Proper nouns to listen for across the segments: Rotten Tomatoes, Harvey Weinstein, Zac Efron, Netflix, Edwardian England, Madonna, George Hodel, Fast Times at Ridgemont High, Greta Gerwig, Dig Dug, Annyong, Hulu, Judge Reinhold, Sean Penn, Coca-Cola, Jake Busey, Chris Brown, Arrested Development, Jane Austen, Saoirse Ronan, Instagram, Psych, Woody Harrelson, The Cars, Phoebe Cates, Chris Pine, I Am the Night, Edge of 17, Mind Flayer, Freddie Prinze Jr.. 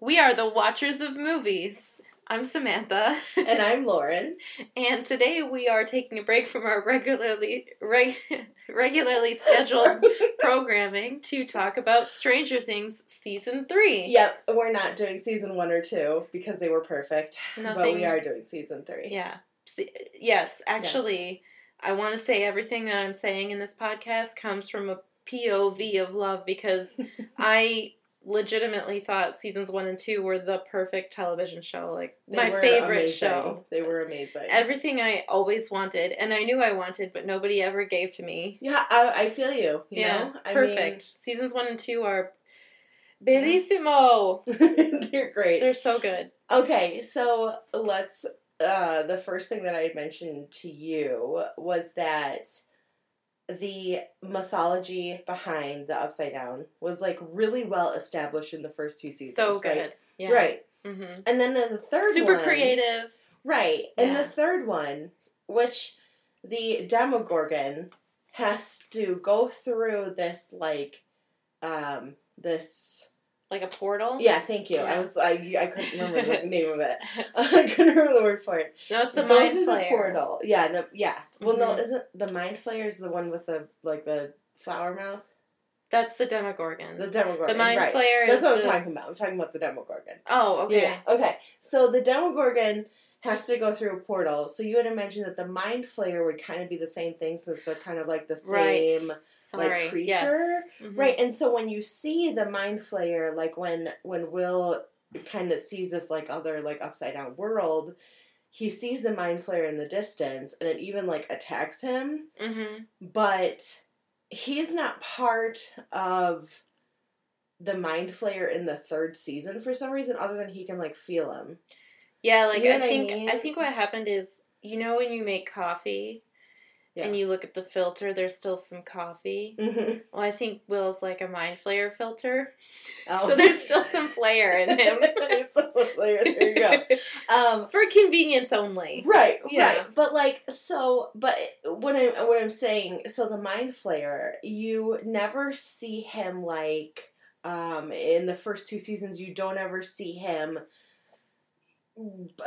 We are the Watchers of Movies. I'm Samantha. And I'm Lauren. And today we are taking a break from our regularly scheduled programming to talk about Stranger Things Season 3. Yep, we're not doing Season 1 or 2 because they were perfect. Nothing. But we are doing Season 3. Yeah. Yes. I want to say everything that I'm saying in this podcast comes from a POV of love because I legitimately thought seasons 1 and 2 were the perfect television show. Like, my favorite show. They were amazing. Everything I always wanted, and I knew I wanted, but nobody ever gave to me. Yeah, I feel you. You know? Perfect. I mean, seasons 1 and 2 are bellissimo. They're great. They're so good. Okay, so let's... the first thing that I had mentioned to you was that the mythology behind the Upside Down was, like, really well established in the first 2 seasons. So good. Right? Yeah. Right. Mm-hmm. And then the third one... Super creative. Right. And the third one, which the Demogorgon has to go through this, like, Like a portal? Yeah, thank you. Yeah. I couldn't remember the name of it. I couldn't remember the word for it. No, it's the Mind Flayer. The portal. Yeah, yeah. Mm-hmm. Well, no, isn't the Mind Flayer is the one with the, like, the flower mouth? That's the Demogorgon. The Demogorgon, the Mind Flayer is That's what I'm talking about. I'm talking about the Demogorgon. Oh, okay. Yeah, okay. So the Demogorgon has to go through a portal. So you would imagine that the Mind Flayer would kind of be the same thing since they're kind of, like, the same... Right. Like creature, yes. Mm-hmm. Right? And so when you see the Mind Flayer, like when Will kind of sees this like other like upside down world, he sees the Mind Flayer in the distance, and it even like attacks him. Mm-hmm. But he's not part of the Mind Flayer in the third season for some reason, other than he can like feel him. Yeah, like I think what happened is, you know, when you make coffee. Yeah. And you look at the filter, there's still some coffee. Mm-hmm. Well, I think Will's like a Mind Flayer filter. Oh. So there's still some flair in him. There's still some flair. There you go. For convenience only. Right, yeah. Right. But like, what I'm saying, so the Mind Flayer, you never see him like, in the first 2 seasons, you don't ever see him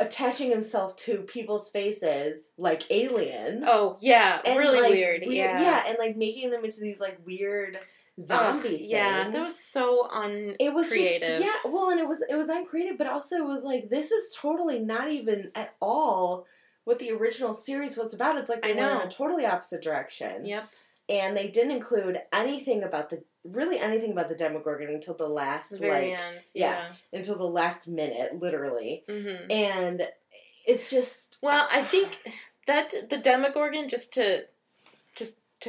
attaching himself to people's faces like Alien. Oh, yeah. And really like, weird. Yeah, and like making them into these like weird zombie things. Yeah, that was so uncreative. It was just, yeah, well, and it was uncreative, but also it was like, this is totally not even at all what the original series was about. It's like they went in a totally opposite direction. Yep. And they didn't include anything about the Demogorgon until the last, very like... end. Yeah. Until the last minute, literally. Mm-hmm. And it's just... Well, I think that the Demogorgon, just to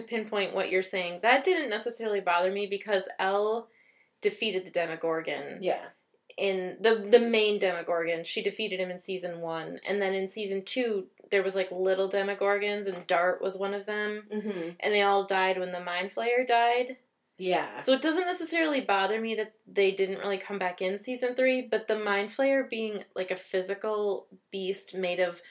pinpoint what you're saying, that didn't necessarily bother me because Elle defeated the Demogorgon. Yeah. In the main Demogorgon, she defeated him in season 1. And then in season 2... There was, like, little Demogorgons, and Dart was one of them. Mm-hmm. And they all died when the Mind Flayer died. Yeah. So it doesn't necessarily bother me that they didn't really come back in Season 3, but the Mind Flayer being, like, a physical beast made of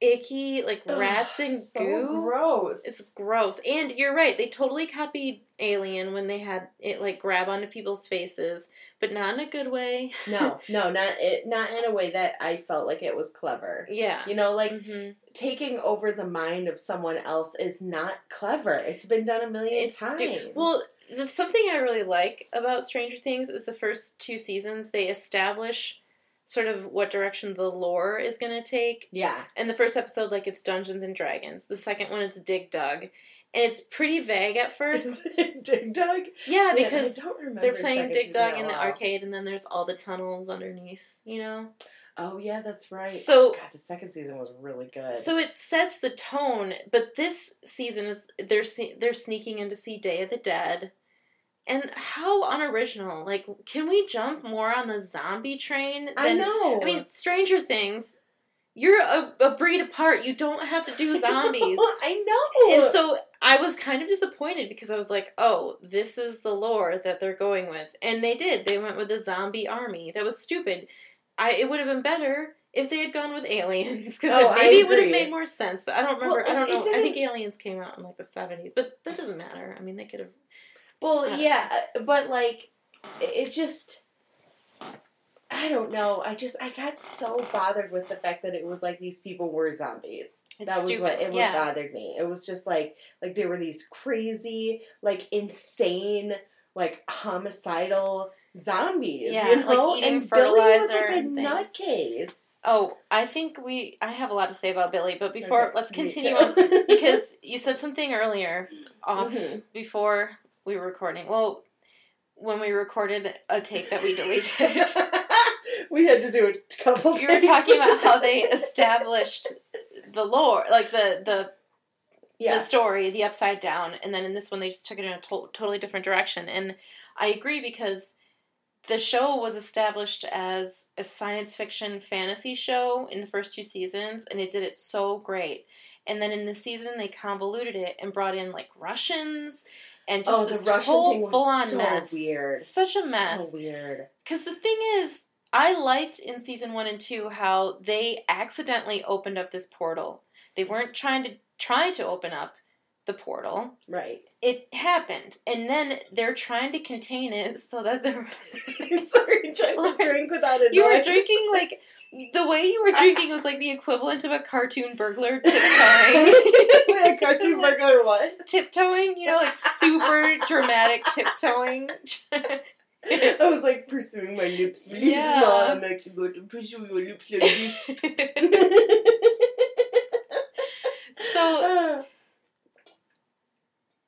icky, like, rats and goo. So gross. It's gross. And you're right, they totally copied Alien when they had it, like, grab onto people's faces, but not in a good way. No, not in a way that I felt like it was clever. Yeah. You know, like, mm-hmm. Taking over the mind of someone else is not clever. It's been done a million times. Well, something I really like about Stranger Things is the first 2 seasons, they establish... sort of what direction the lore is going to take. Yeah. And the first episode, like, it's Dungeons and Dragons. The second one, it's Dig Dug. And it's pretty vague at first. Is it Dig Dug? Yeah, because they're playing Dig Dug in the arcade, and then there's all the tunnels underneath, you know? Oh, yeah, that's right. So, God, the second season was really good. So it sets the tone, but this season, is they're sneaking in to see Day of the Dead. And how unoriginal. Like, can we jump more on the zombie train? I know. I mean, Stranger Things, you're a breed apart. You don't have to do zombies. I know. And so I was kind of disappointed because I was like, oh, this is the lore that they're going with. And they did. They went with a zombie army. That was stupid. It would have been better if they had gone with aliens, because it would have made more sense. But I don't remember. Well, I don't know. I think aliens came out in, like, the 70s. But that doesn't matter. I mean, they could have... Well, yeah, but, like, it just, I don't know. I got so bothered with the fact that it was like these people were zombies. That was what bothered me. It was just like they were these crazy, like insane, like homicidal zombies. Yeah, you know? Like eating fertilizer and Billy was like a nutcase. Oh, I have a lot to say about Billy, but before let's continue on because you said something earlier before we were recording. Well, when we recorded a take that we deleted. We had to do it a couple times. You were talking about how they established the lore, like the story, the upside down, and then in this one they just took it in a totally different direction. And I agree because the show was established as a science fiction fantasy show in the first two seasons, and it did it so great. And then in the season they convoluted it and brought in like Russians. And just the Russian thing was so mess. Weird. Such a mess. So weird. Because the thing is, I liked in season 1 and 2 how they accidentally opened up this portal. They weren't trying to open up the portal. Right. It happened. And then they're trying to contain it so that they're... Sorry, trying to drink without a noise. You were drinking like... The way you were drinking was like the equivalent of a cartoon burglar tiptoeing. Wait, a cartoon burglar what? Tiptoeing, like super dramatic tiptoeing. I was like pursuing my lips, please. Yeah. No, I'm actually going to pursue your lips like this.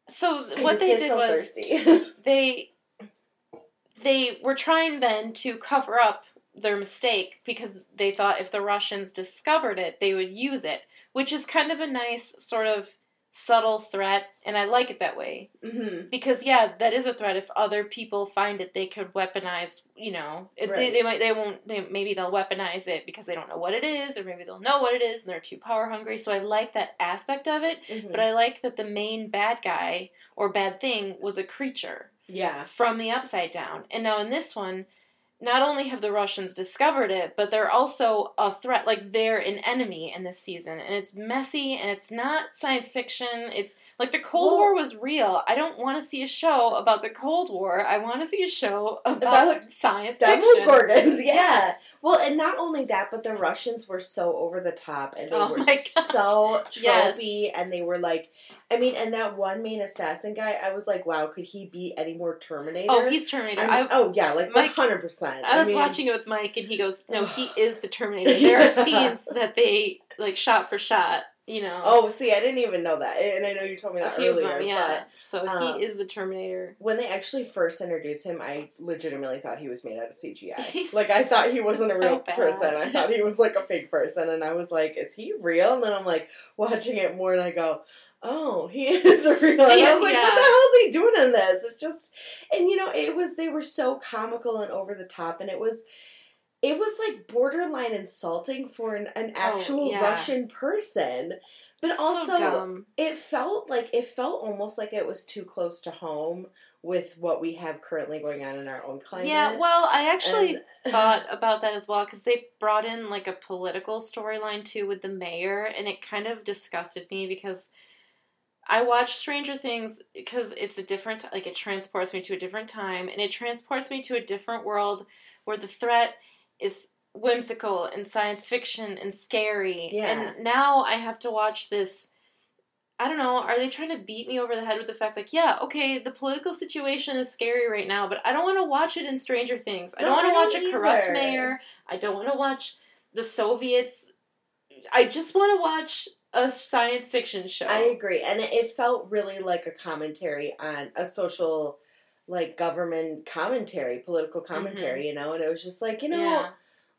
So what they did was they were trying then to cover up their mistake because they thought if the Russians discovered it, they would use it, which is kind of a nice sort of subtle threat, and I like it that way. Mm-hmm. Because, yeah, that is a threat. If other people find it, they could weaponize, right. Maybe they'll weaponize it because they don't know what it is, or maybe they'll know what it is and they're too power hungry. So I like that aspect of it, but I like that the main bad guy or bad thing was a creature from the Upside Down. And now in this one, not only have the Russians discovered it, but they're also a threat. Like, they're an enemy in this season. And it's messy, and it's not science fiction. It's, like, the Cold War was real. I don't want to see a show about the Cold War. I want to see a show about science fiction. Demogorgons, yes. Well, and not only that, but the Russians were so over the top, and they were so tropey, and they were, like... I mean, and that one main assassin guy, I was like, wow, could he be any more Terminator? Oh, he's Terminator. Like, Mike, 100%. I mean, watching it with Mike, and he goes, no, he is the Terminator. There are scenes that they, like, shot for shot, Oh, see, I didn't even know that. And I know you told me that earlier. Of them, yeah. But, so he is the Terminator. When they actually first introduced him, I legitimately thought he was made out of CGI. I thought he wasn't a real person. I thought he was, like, a fake person. And I was like, is he real? And then I'm, like, watching it more, and I go... Oh, he is a real. And I was like, what the hell is he doing in this? It's just, and they were so comical and over the top, and it was like borderline insulting for an actual Russian person. But that's also, so it felt almost like it was too close to home with what we have currently going on in our own climate. Yeah, well, I actually thought about that as well, because they brought in like a political storyline too with the mayor, and it kind of disgusted me because... I watch Stranger Things because it's a different, like, it transports me to a different time, and it transports me to a different world where the threat is whimsical and science fiction and scary. Yeah. And now I have to watch this, I don't know, are they trying to beat me over the head with the fact, like, yeah, okay, the political situation is scary right now, but I don't want to watch it in Stranger Things. I don't want to watch a corrupt mayor. I don't want to watch the Soviets. I just want to watch... a science fiction show. I agree. And it felt really like a commentary on a social, like, government commentary, political commentary, And it was just like,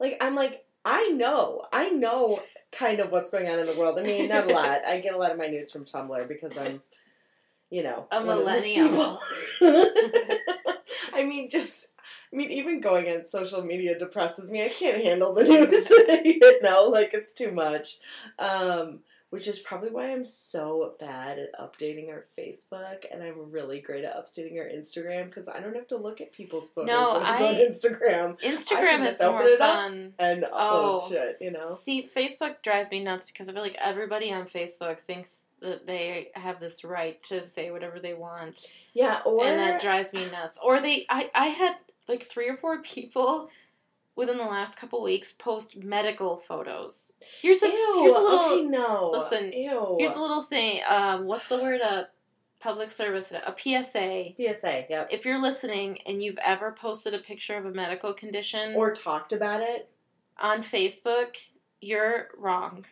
like, I'm like, I know kind of what's going on in the world. I mean, not a lot. I get a lot of my news from Tumblr because I'm, a millennial. I mean, even going on social media depresses me. I can't handle the news. It's too much. Which is probably why I'm so bad at updating our Facebook, and I'm really great at updating our Instagram, because I don't have to look at people's photos go on Instagram. Instagram is more fun. And upload shit, See, Facebook drives me nuts, because I feel like everybody on Facebook thinks that they have this right to say whatever they want. Yeah, and that drives me nuts. Or I had, like, 3 or 4 people within the last couple weeks post medical photos. Here's a little thing. What's the word? Public service, a PSA. PSA, yep. If you're listening and you've ever posted a picture of a medical condition or talked about it on Facebook, you're wrong.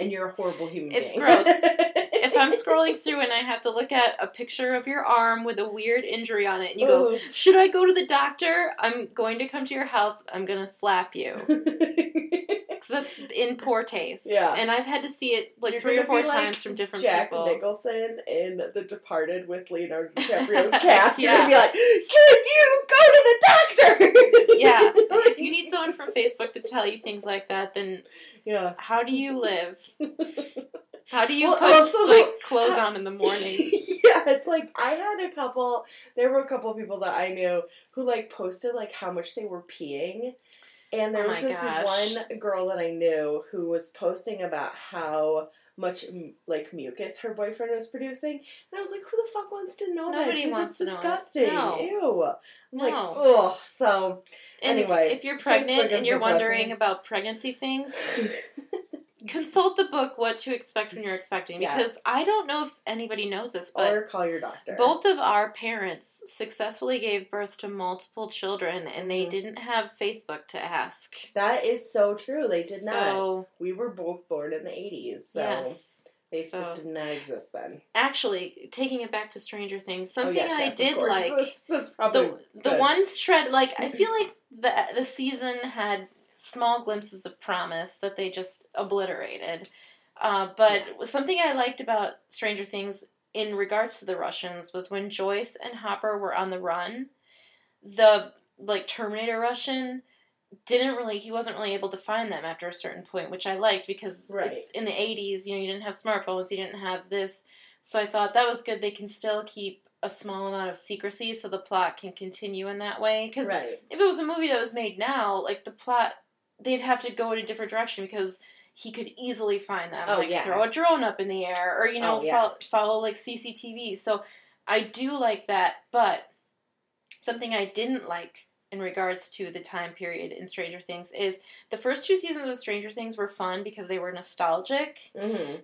And you're a horrible human being. It's gross. If I'm scrolling through and I have to look at a picture of your arm with a weird injury on it and you go, should I go to the doctor? I'm going to come to your house. I'm going to slap you. Because that's in poor taste. Yeah. And I've had to see it like three or four times from different people. Jack Nicholson in The Departed with Leonardo DiCaprio's cast. Yeah. You're going to be like, can you go to the doctor? Yeah. If you need someone from Facebook to tell you things like that, then how do you live? How do you put clothes on in the morning? Yeah, it's like, there were a couple of people that I knew who, posted, how much they were peeing. And there was this one girl that I knew who was posting about how much, mucus her boyfriend was producing. And I was like, who the fuck wants to know that? Nobody wants to know. It's disgusting. No. Ew. Ugh. So, anyway. If you're pregnant and you're wondering about pregnancy things... Consult the book, What to Expect When You're Expecting, because I don't know if anybody knows this, but... Or call your doctor. Both of our parents successfully gave birth to multiple children, and they didn't have Facebook to ask. That is so true. They did not. We were both born in the 80s, so... Yes. Facebook did not exist then. Actually, taking it back to Stranger Things, something I did like... That's probably the one shred, I feel like the season had... small glimpses of promise that they just obliterated. But something I liked about Stranger Things in regards to the Russians was when Joyce and Hopper were on the run, the, Terminator Russian he wasn't really able to find them after a certain point, which I liked because it's in the 80s, you didn't have smartphones, you didn't have this. So I thought that was good. They can still keep a small amount of secrecy so the plot can continue in that way. Because if it was a movie that was made now, the plot... They'd have to go in a different direction because he could easily find them. Throw a drone up in the air or, follow CCTV. So I do like that. But something I didn't like in regards to the time period in Stranger Things is the first two seasons of Stranger Things were fun because they were nostalgic. Mm-hmm.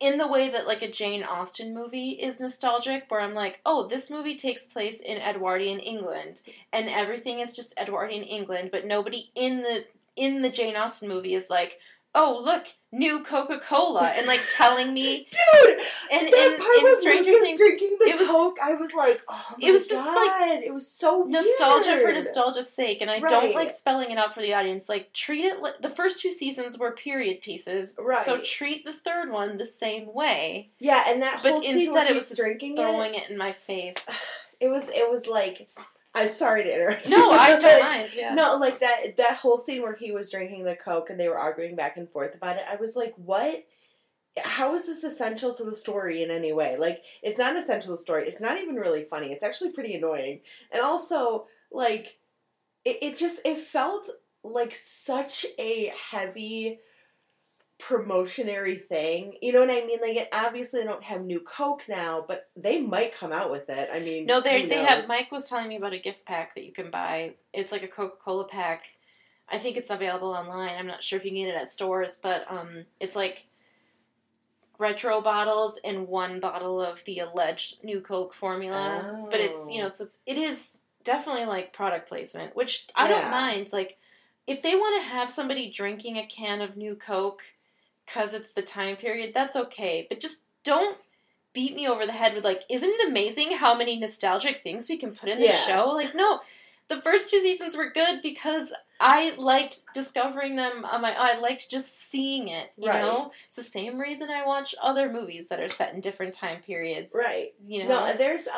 In the way that, a Jane Austen movie is nostalgic, where I'm like, oh, this movie takes place in Edwardian England, and everything is just Edwardian England, but nobody in the Jane Austen movie is like, oh, look, new Coca-Cola, and, telling me... Dude! And that part was Stranger Things drinking the Coke. I was like, oh, my God. It was just, it was so weird. Nostalgia for nostalgia's sake, and I don't like spelling it out for the audience. Treat it... the first two seasons were period pieces, so treat the third one the same way. Yeah, and that whole scene instead it was just throwing it in my face. It was I'm sorry to interrupt. No, I don't mind. Yeah. No, that whole scene where he was drinking the Coke and they were arguing back and forth about it. I was like, what? How is this essential to the story in any way? It's not essential to the story. It's not even really funny. It's actually pretty annoying. And also, it felt like such a heavy promotionary thing. You know what I mean? Obviously they don't have new Coke now, but they might come out with it. I mean, no, they have. Mike was telling me about a gift pack that you can buy. It's a Coca-Cola pack. I think it's available online. I'm not sure if you can get it at stores, but it's retro bottles and one bottle of the alleged new Coke formula. Oh. But it's it is definitely product placement, which I don't mind. It's if they want to have somebody drinking a can of new Coke. Because it's the time period, that's okay. But just don't beat me over the head with, isn't it amazing how many nostalgic things we can put in this show? No. The first two seasons were good because I liked discovering them on my own. I liked just seeing it, you know? It's the same reason I watch other movies that are set in different time periods. Right. No, there's...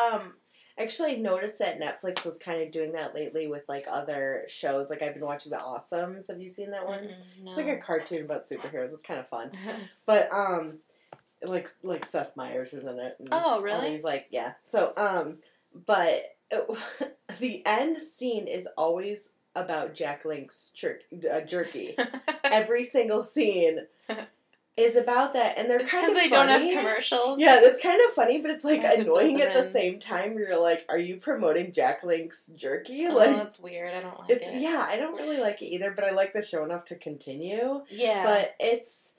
Actually, I noticed that Netflix was kind of doing that lately with, other shows. I've been watching The Awesomes. Have you seen that one? Mm-hmm, no. It's a cartoon about superheroes. It's kind of fun. But, Seth Meyers is in it. And, oh, really? And he's yeah. So, but the end scene is always about Jack Link's jerky. Every single scene. is about that, and they're kind of funny. Because they don't have commercials. Yeah, it's kind of funny, but it's, like, annoying at the same time. You're like, are you promoting Jack Link's jerky? Oh, like, that's weird. I don't like it. Yeah, I don't really like it either, but I like the show enough to continue. Yeah. But it's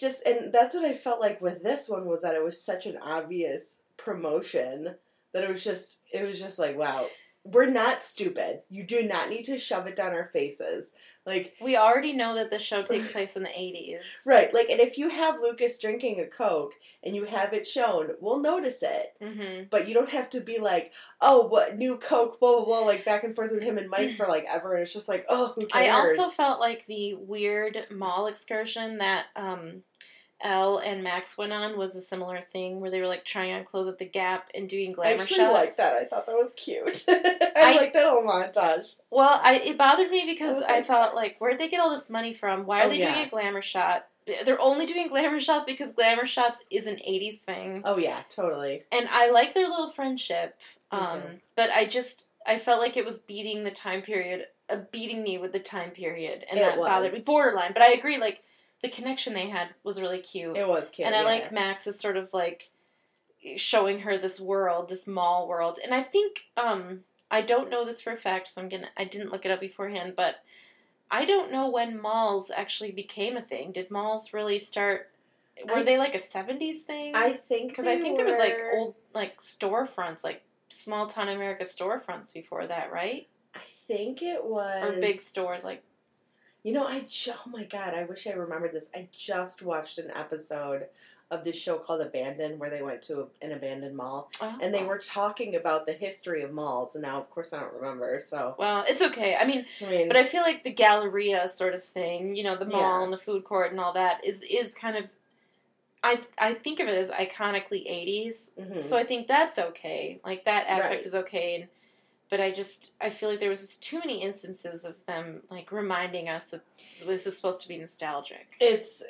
just, and that's what I felt like with this one, was that it was such an obvious promotion that it was just like, wow. We're not stupid. You do not need to shove it down our faces. Like, we already know that the show takes place in the 80s. Right. Like, and if you have Lucas drinking a Coke and you have it shown, we'll notice it. Mm-hmm. But you don't have to be like, oh, what new Coke, blah, blah, blah, like back and forth with him and Mike for like ever. And it's just like, oh, who cares? I also felt like the weird mall excursion that Elle and Max went on was a similar thing where they were like trying on clothes at the Gap and doing glamour shots. I actually liked that. I thought that was cute. I liked that whole montage. Well, it bothered me because I thought, like, where'd they get all this money from? Why are they doing a glamour shot? They're only doing glamour shots because glamour shots is an 80s thing. Oh, yeah, totally. And I like their little friendship. But I felt like it was beating me with the time period. And that bothered me. Borderline. But I agree, like, the connection they had was really cute. It was cute, and I like Max is sort of, like, showing her this world, this mall world. And I think, I don't know this for a fact, so I didn't look it up beforehand, but I don't know when malls actually became a thing. Did malls really start, were they, like, a 70s thing? I think because I think there was, like, old, like, storefronts, like, small-town America storefronts before that, right? I think it was. Or big stores, like. You know, oh my God, I wish I remembered this. I just watched an episode of this show called Abandoned, where they went to an abandoned mall, and they were talking about the history of malls, and now, of course, I don't remember, so. Well, it's okay. I mean, but I feel like the Galleria sort of thing, you know, the mall and the food court and all that is kind of, I think of it as iconically 80s, mm-hmm. so I think that's okay. Like, that aspect is okay, and. But I feel like there was just too many instances of them, like, reminding us that this is supposed to be nostalgic. It's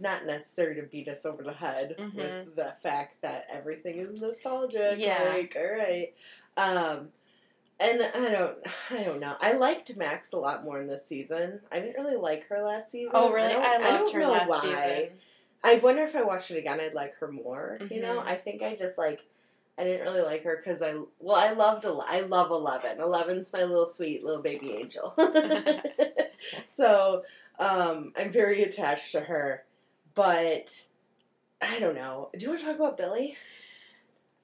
not necessary to beat us over the head with the fact that everything is nostalgic. Yeah. Like, all right. And I don't know. I liked Max a lot more in this season. I didn't really like her last season. Oh, really? I loved her last season. I wonder if I watched it again, I'd like her more, you know? I think I just, like, I didn't really like her because I love 11. 11's my little sweet little baby angel. So, I'm very attached to her. But, I don't know. Do you want to talk about Billy?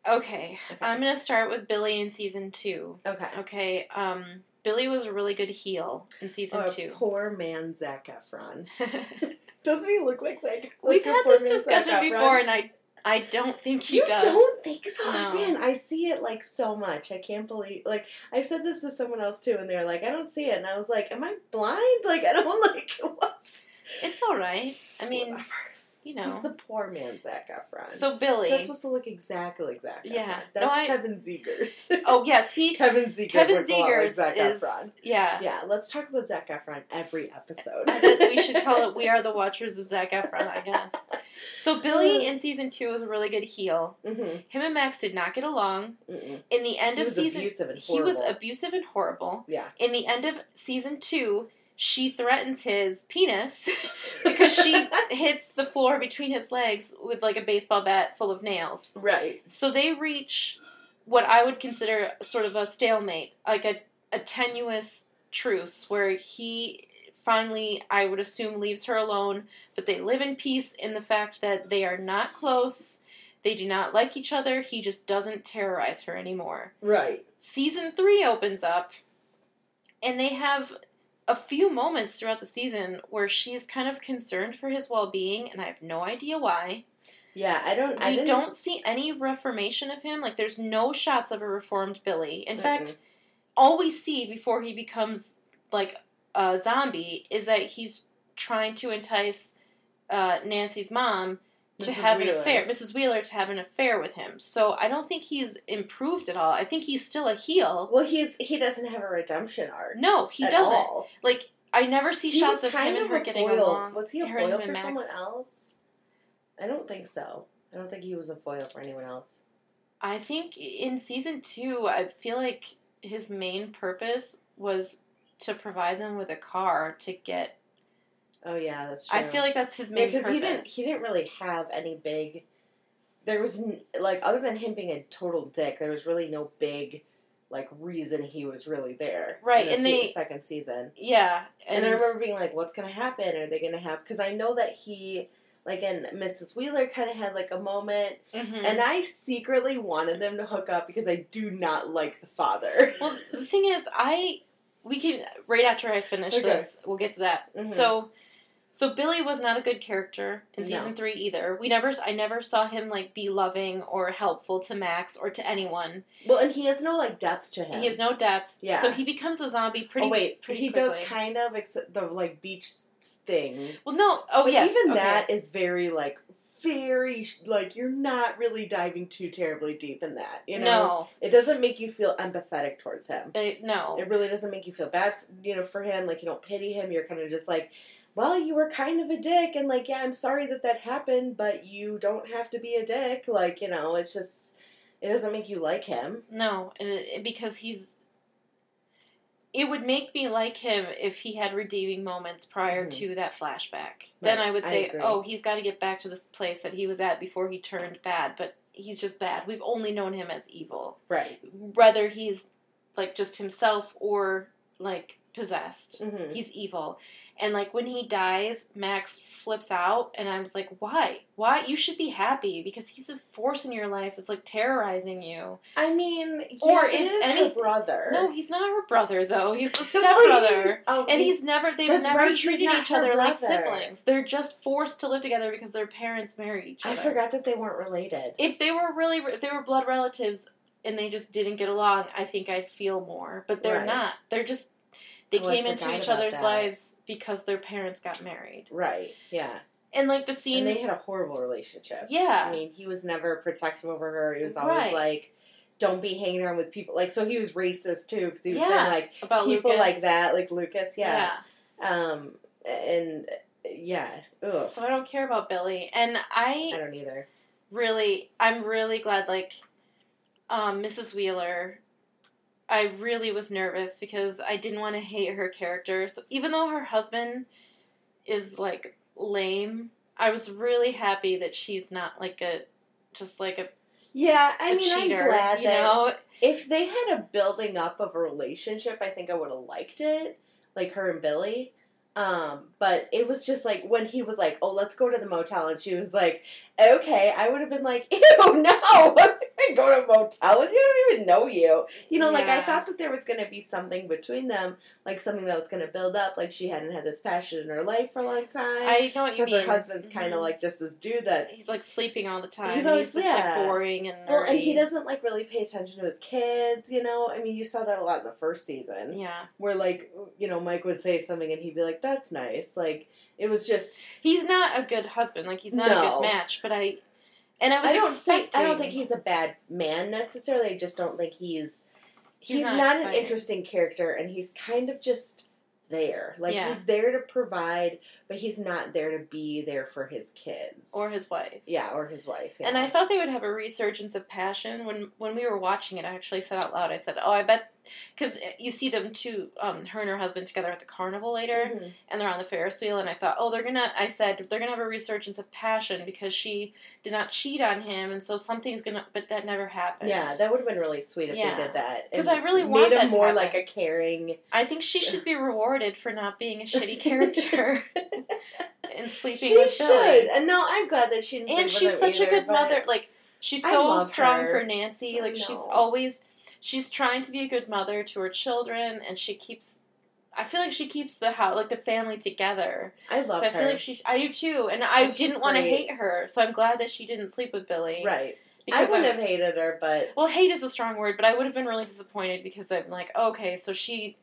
Okay. I'm going to start with Billy in season 2. Okay. Billy was a really good heel in season 2. Poor man Zac Efron. Doesn't he look like Zac Efron? We've had this discussion before, and I don't think he does. You don't think so? No. Man, I see it, like, so much. I can't believe, like, I've said this to someone else, too, and they're like, I don't see it. And I was like, am I blind? Like, I don't, like, what's. It's all right. I mean, whatever. You know. He's the poor man, Zac Efron. So, Billy. He's not supposed to look exactly. Yeah. Efron. That's Kevin Zegers. Oh, yeah, see? Kevin Zegers like is, Efron. Yeah. Yeah, let's talk about Zac Efron every episode. We should call it We Are the Watchers of Zac Efron, I guess. So Billy in season 2 was a really good heel. Mm-hmm. Him and Max did not get along. Mm-mm. In the end of season, he was abusive and horrible. Yeah. In the end of season 2, she threatens his penis because she hits the floor between his legs with, like, a baseball bat full of nails. Right. So they reach what I would consider sort of a stalemate, like a tenuous truce where he. Finally, I would assume, leaves her alone, but they live in peace in the fact that they are not close, they do not like each other, he just doesn't terrorize her anymore. Right. Season 3 opens up, and they have a few moments throughout the season where she's kind of concerned for his well-being, and I have no idea why. Yeah, We don't see any reformation of him, like, there's no shots of a reformed Billy. In fact, all we see before he becomes, like, a zombie is that he's trying to entice Nancy's mom to Mrs. Wheeler to have an affair with him. So I don't think he's improved at all. I think he's still a heel. Well, he doesn't have a redemption arc. No, he doesn't. All. Like, I never see shots of him and her getting along. Was he a foil for someone else? I don't think so. I don't think he was a foil for anyone else. I think in season 2, I feel like his main purpose was to provide them with a car to get Oh yeah, that's true. I feel like that's his main purpose. Because he didn't really have any big. There was like, other than him being a total dick, there was really no big like reason he was really there. Right, in the second season. Yeah, and I remember being like, "What's gonna happen? Are they gonna have?" Because I know that he. Like, and Mrs. Wheeler kind of had, like, a moment. Mm-hmm. And I secretly wanted them to hook up because I do not like the father. Well, the thing is, we can, right after I finish this, we'll get to that. Mm-hmm. So Billy was not a good character in season 3 either. I never saw him, like, be loving or helpful to Max or to anyone. Well, and he has no, like, depth to him. He has no depth. Yeah. So he becomes a zombie pretty quickly. He does kind of, except the, like, beach thing. Well, no. Oh, but yes. Even that is very, you're not really diving too terribly deep in that, you know? No. It doesn't make you feel empathetic towards him. No. It really doesn't make you feel bad, for him. Like, you don't pity him. You're kind of just like, well, you were kind of a dick, and, like, yeah, I'm sorry that happened, but you don't have to be a dick. Like, it's just, it doesn't make you like him. No, and because he's... It would make me like him if he had redeeming moments prior to that flashback. Right. Then I would say, he's got to get back to this place that he was at before he turned bad. But he's just bad. We've only known him as evil. Right. Whether he's, like, just himself or, like, possessed. Mm-hmm. He's evil. And, like, when he dies, Max flips out. And I was like, why? Why? You should be happy. Because he's this force in your life that's, like, terrorizing you. I mean, her brother. No, he's not her brother, though. He's a stepbrother. They've never treated each other like siblings. They're just forced to live together because their parents married each other. I forgot that they weren't related. If they were blood relatives and they just didn't get along, I think I'd feel more. But they're not. They're just... They came into each other's lives because their parents got married. Right, yeah. And, like, the scene... And they had a horrible relationship. Yeah. I mean, he was never protective over her. He was always like, don't be hanging around with people. Like, so he was racist, too, because he was saying, like, about people Lucas. Like that, like Lucas, yeah. And, yeah. Ugh. So I don't care about Billy. And I don't either. Really, I'm really glad, like, Mrs. Wheeler... I really was nervous because I didn't want to hate her character. So even though her husband is, like, lame, I was really happy that she's not, like, cheater. I'm glad that if they had a building up of a relationship, I think I would have liked it, like her and Billy. But it was just, like, when he was like, oh, let's go to the motel, and she was like, okay, I would have been like, ew, no, I'm gonna go to a motel with you, I don't even know you. Like, I thought that there was gonna be something between them, like, something that was gonna build up, like, she hadn't had this passion in her life for a long time. I know what you mean. Because her husband's kind of, like, just this dude that... He's, like, sleeping all the time. He's always just, like, boring and nerdy. Well, and he doesn't, like, really pay attention to his kids, I mean, you saw that a lot in the first season. Yeah. Where, like, Mike would say something, and he'd be like, that's nice. Like, it was just... He's not a good husband. Like, he's not a good match, but I don't think he's a bad man, necessarily. I just don't think he's not an interesting character, and he's kind of just there. Like, he's there to provide, but he's not there to be there for his kids. Or his wife. Yeah, or his wife. Yeah. And I thought they would have a resurgence of passion. When we were watching it, I actually said out loud, I said, I bet... Because you see them two, her and her husband together at the carnival later, mm-hmm. and they're on the Ferris wheel, and I thought, they're going to have a resurgence of passion because she did not cheat on him, and so something's going to, but that never happened. Yeah, that would have been really sweet if they did that. Because I really want that to happen. Made him more like a caring... I think she should be rewarded for not being a shitty character. And sleeping with Billy. She should. And no, I'm glad that she didn't sleep with her either. And she's such a good mother. Like, she's so strong for Nancy. Like, she's always... She's trying to be a good mother to her children, and she keeps the family together. I love her. So I feel like I do too, and I didn't want to hate her, so I'm glad that she didn't sleep with Billy. Right. I wouldn't have hated her, but... Well, hate is a strong word, but I would have been really disappointed because I'm like, okay, so she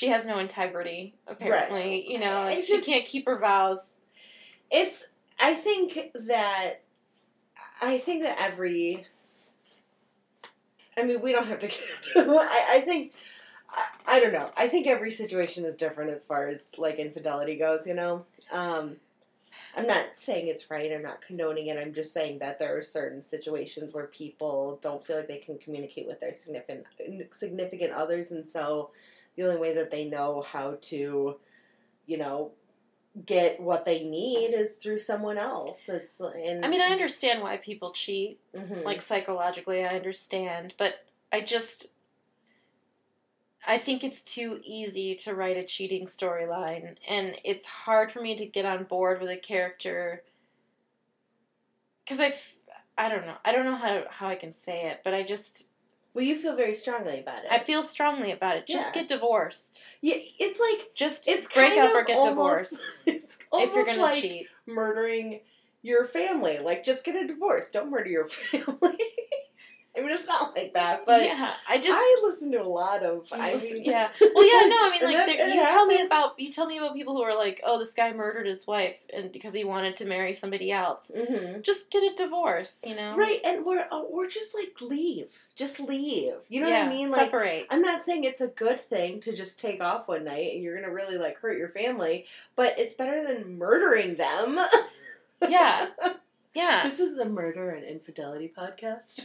has no integrity, apparently. Right. Like she can't keep her vows. I think that every... I mean, we don't have to get into it. I don't know. I think every situation is different as far as, like, infidelity goes, I'm not saying it's right. I'm not condoning it. I'm just saying that there are certain situations where people don't feel like they can communicate with their significant others, and so the only way that they know how to, get what they need is through someone else. I understand why people cheat. Mm-hmm. Like, psychologically, I understand. But I think it's too easy to write a cheating storyline, and it's hard for me to get on board with a character, because I don't know. I don't know how I can say it, but I just... Well, you feel very strongly about it. I feel strongly about it. Just get divorced. Yeah, it's like... Just it's break up or get divorced. It's almost if you're gonna like cheat. Murdering your family. Like, just get a divorce. Don't murder your family. I mean, it's not like that, but yeah, I listen to a lot of. Yeah. Well, yeah, no, I mean, like you tell me about people who are like, oh, this guy murdered his wife and because he wanted to marry somebody else. Mm-hmm. Just get a divorce, you know? Right, and we're just like leave, just leave. You know what I mean? Like, separate. I'm not saying it's a good thing to just take off one night and you're gonna really like hurt your family, but it's better than murdering them. Yeah. Yeah. This is the Murder and Infidelity podcast.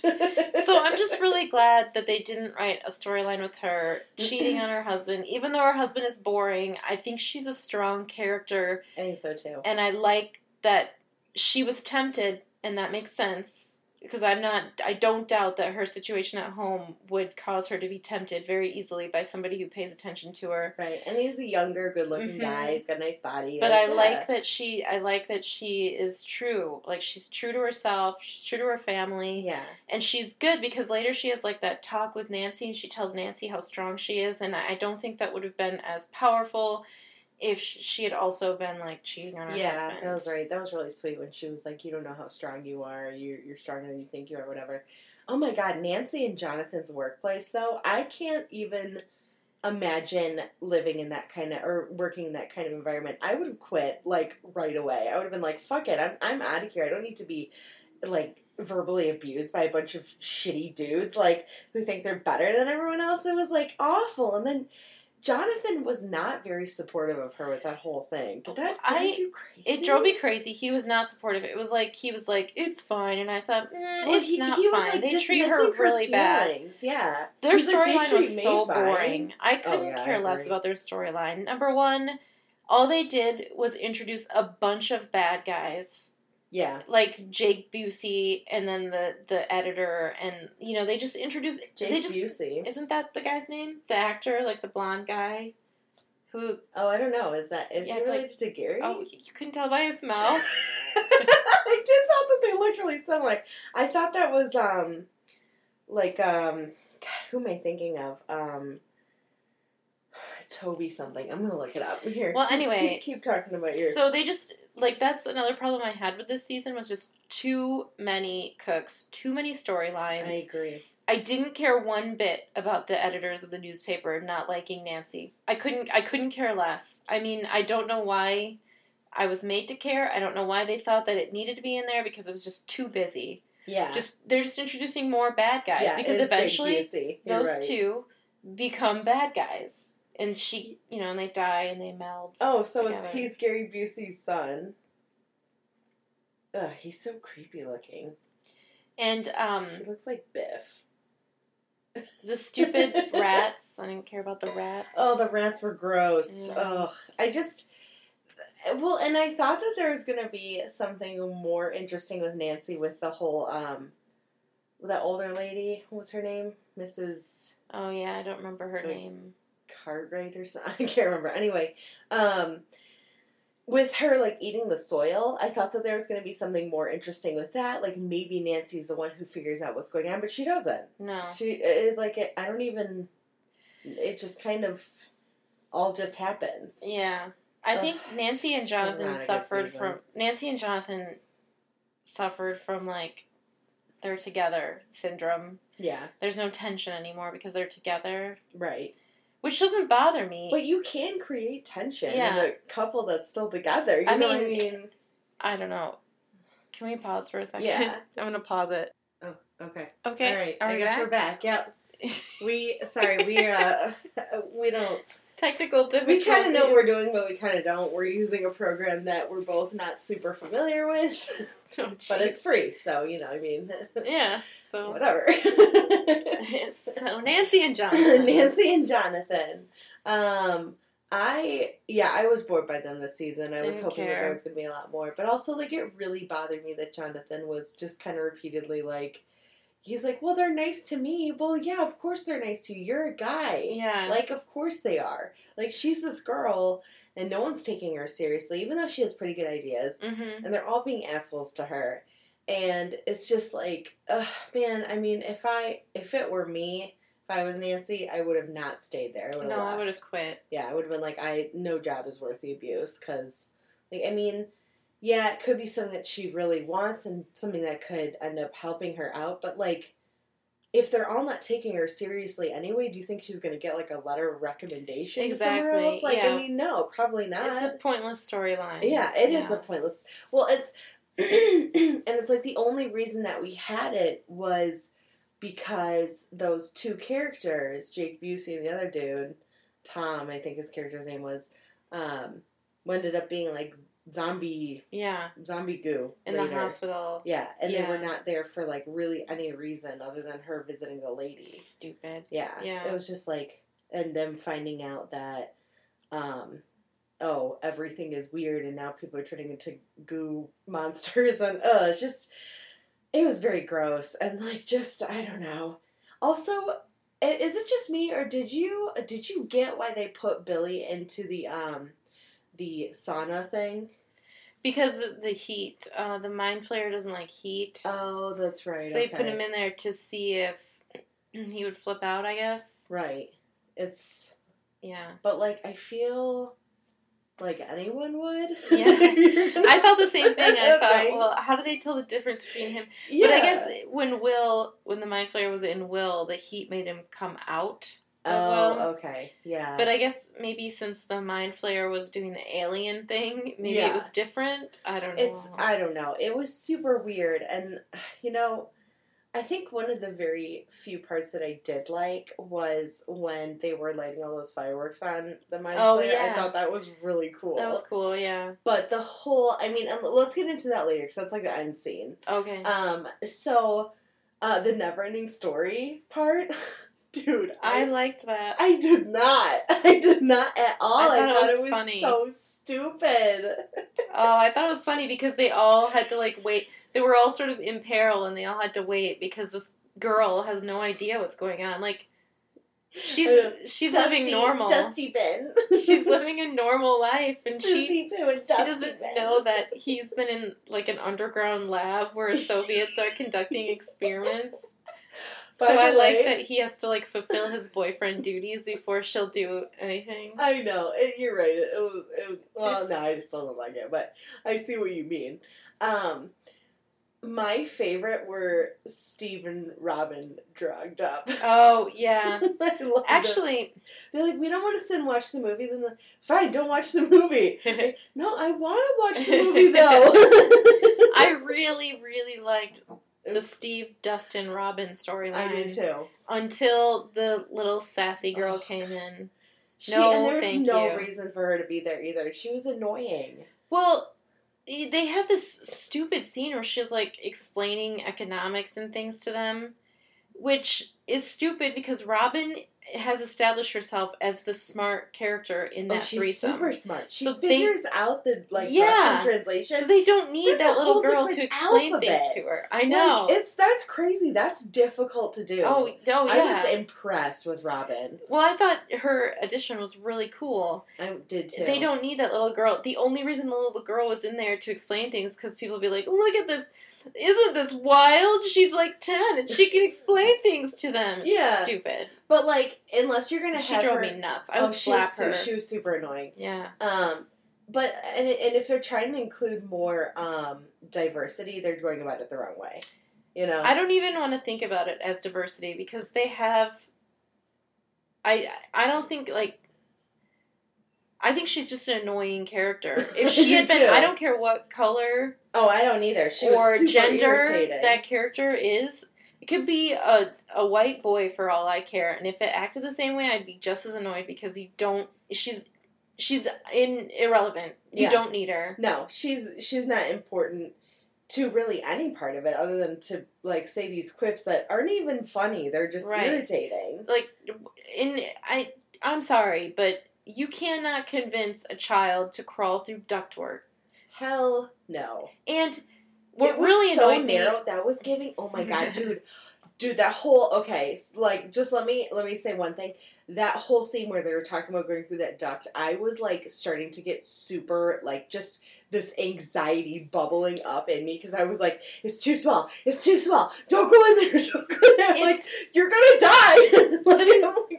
So I'm just really glad that they didn't write a storyline with her cheating on her husband. Even though her husband is boring, I think she's a strong character. I think so, too. And I like that she was tempted, and that makes sense. Because I don't doubt that her situation at home would cause her to be tempted very easily by somebody who pays attention to her. Right, and he's a younger, good-looking guy. He's got a nice body. But I like that she is true. Like, she's true to herself. She's true to her family. Yeah. And she's good because later she has, like, that talk with Nancy, and she tells Nancy how strong she is. And I don't think that would have been as powerful if she had also been, like, cheating on her husband. Yeah, that was right. That was really sweet when she was like, you don't know how strong you are. You're stronger than you think you are, whatever. Oh, my God. Nancy and Jonathan's workplace, though, I can't even imagine living in that kind of, or working in that kind of environment. I would have quit, like, right away. I would have been like, fuck it. I'm out of here. I don't need to be, like, verbally abused by a bunch of shitty dudes, like, who think they're better than everyone else. It was, like, awful. And then... Jonathan was not very supportive of her with that whole thing. Did that drive you crazy? It drove me crazy. He was not supportive. It was like, he was like, it's fine. And I thought, it's not fine. Like, they treat her really bad. Yeah. Their storyline was so boring. I couldn't care less about their storyline. Number one, all they did was introduce a bunch of bad guys. Yeah. Like Jake Busey and then the editor and, you know, they just introduced... Busey. Isn't that the guy's name? The actor, like the blonde guy who... Oh, I don't know. Is he related to Gary? Oh, you couldn't tell by his mouth? I did thought that they looked really similar. I thought that was, God, who am I thinking of? Toby something. I'm going to look it up. Here. Well, anyway. Keep talking about yours. So they just... Like, that's another problem I had with this season was just too many cooks, too many storylines. I agree. I didn't care one bit about the editors of the newspaper not liking Nancy. I couldn't care less. I mean, I don't know why I was made to care. I don't know why they thought that it needed to be in there because it was just too busy. Yeah. They're just introducing more bad guys because eventually those two become bad guys. And she, you know, and they die and they meld. Oh, so he's Gary Busey's son. Ugh, he's so creepy looking. And, he looks like Biff. The stupid rats. I didn't care about the rats. Oh, the rats were gross. Ugh. And I thought that there was going to be something more interesting with Nancy with the whole, that older lady. What was her name? Mrs. Oh, yeah, I don't remember her name. Cartwright or something. I can't remember. Anyway, with her, like, eating the soil, I thought that there was going to be something more interesting with that. Like, maybe Nancy's the one who figures out what's going on, but she doesn't. No. It just kind of all just happens. Yeah. I think Nancy and Jonathan suffered from, like, they're together syndrome. Yeah. There's no tension anymore because they're together. Right. Which doesn't bother me. But you can create tension in a couple that's still together. You know what I mean? I don't know. Can we pause for a second? Yeah. I'm going to pause it. Oh, okay. Okay. All right. We're back. Yep. We don't. Technical difficulties. We kind of know what we're doing, but we kind of don't. We're using a program that we're both not super familiar with. Oh, but it's free, so, you know, I mean. Yeah. So whatever. So Nancy and Jonathan. I was bored by them this season. I was hoping that there was going to be a lot more. But also, like, it really bothered me that Jonathan was just kind of repeatedly like, he's like, well, they're nice to me. Well, yeah, of course they're nice to you. You're a guy. Yeah. Like, of course they are. Like, she's this girl, and no one's taking her seriously, even though she has pretty good ideas. Mm-hmm. And they're all being assholes to her. And it's just like, ugh, man, I mean, if it were me... If I was Nancy, I would have not stayed there. I would have quit. Yeah, I would have been like, no job is worth the abuse. Because, like, I mean, yeah, it could be something that she really wants and something that could end up helping her out. But, like, if they're all not taking her seriously anyway, do you think she's going to get, like, a letter of recommendation somewhere else? Like, yeah. I mean, no, probably not. It's a pointless storyline. Yeah, it is a pointless. Well, it's, and it's, like, the only reason that we had it was... because those two characters, Jake Busey and the other dude, Tom, I think his character's name was, ended up being like zombie goo in later. The hospital. Yeah, and they were not there for like really any reason other than her visiting the lady. Stupid. Yeah. It was just like, and them finding out that, everything is weird and now people are turning into goo monsters and it's just. It was very gross, and, like, just, I don't know. Also, is it just me, or did you get why they put Billy into the sauna thing? Because of the heat. The Mind Flayer doesn't like heat. Oh, that's right. So they put him in there to see if he would flip out, I guess. Right. It's... Yeah. But, like, I feel... Like anyone would. Yeah. I thought the same thing. I thought, well, how do they tell the difference between him? Yeah. But I guess when the Mind Flayer was in Will, the heat made him come out of Will. Oh, okay. Yeah. But I guess maybe since the Mind Flayer was doing the alien thing, maybe it was different. I don't know. I don't know. It was super weird. And, you know, I think one of the very few parts that I did like was when they were lighting all those fireworks on the Mind Flayer. Yeah. I thought that was really cool. That was cool, yeah. But the whole, I mean, let's get into that later because that's like the end scene. Okay. So the never-ending story part, dude. I liked that. I did not. I did not at all. I thought it was funny. So stupid. Oh, I thought it was funny because they all had to like wait. They were all sort of in peril, and they all had to wait because this girl has no idea what's going on. Like, she's living normal. Dusty Ben. She's living a normal life, and she doesn't know that he's been in, like, an underground lab where Soviets are conducting experiments. So I like that he has to, like, fulfill his boyfriend duties before she'll do anything. I know. You're right. I still don't like it, but I see what you mean. My favorite were Steve and Robin drugged up. Oh, yeah. Actually, they're like, we don't want to sit and watch the movie. Then, fine, don't watch the movie. Like, no, I want to watch the movie, though. I really, really liked the Steve, Dustin, Robin storyline. I did, too. Until the little sassy girl came in. There was no reason for her to be there, either. She was annoying. Well... They had this stupid scene where she's, like, explaining economics and things to them, which is stupid because Robin has established herself as the smart character in that threesome. She's super smart. She figures out the, like, Russian translation. So they don't need that little girl to explain things to her. I know. Like, that's crazy. That's difficult to do. Oh, yeah. I was impressed with Robin. Well, I thought her addition was really cool. I did, too. They don't need that little girl. The only reason the little girl was in there to explain things because people would be like, look at this. Isn't this wild? She's like 10 and she can explain things to them. Yeah. Stupid. But like, unless you're going to have her... She drove me nuts. I would slap her. She was super annoying. Yeah. But, and if they're trying to include more diversity, they're going about it the wrong way. You know? I don't even want to think about it as diversity because they have... I don't think, like... I think she's just an annoying character. If she had been... I don't care what color... Oh, I don't either. She was super gender irritating. That character is... It could be a white boy for all I care. And if it acted the same way, I'd be just as annoyed because you don't... She's irrelevant. You don't need her. No, she's not important to really any part of it other than to, like, say these quips that aren't even funny. They're just irritating. Like, I'm sorry, but... You cannot convince a child to crawl through ductwork. Hell no. And what really annoyed me. It was so narrow. That was giving, oh my God, dude. Dude, that whole, okay, like, just let me say one thing. That whole scene where they were talking about going through that duct, I was, like, starting to get super, like, just this anxiety bubbling up in me because I was like, it's too small, don't go in there, like, you're gonna die. The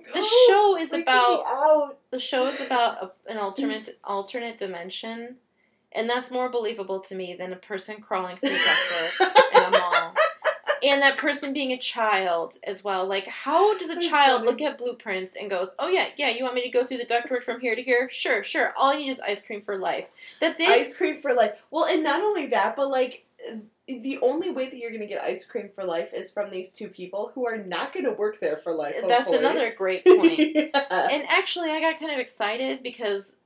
show is about an alternate dimension, and that's more believable to me than a person crawling through ductwork in a mall. And that person being a child as well. Like, how does a child look at blueprints and goes, oh, yeah, you want me to go through the ductwork from here to here? Sure. All I need is ice cream for life. That's it? Ice cream for life. Well, and not only that, but, like, the only way that you're going to get ice cream for life is from these two people who are not going to work there for life, hopefully. That's another great point. Yeah. And actually, I got kind of excited because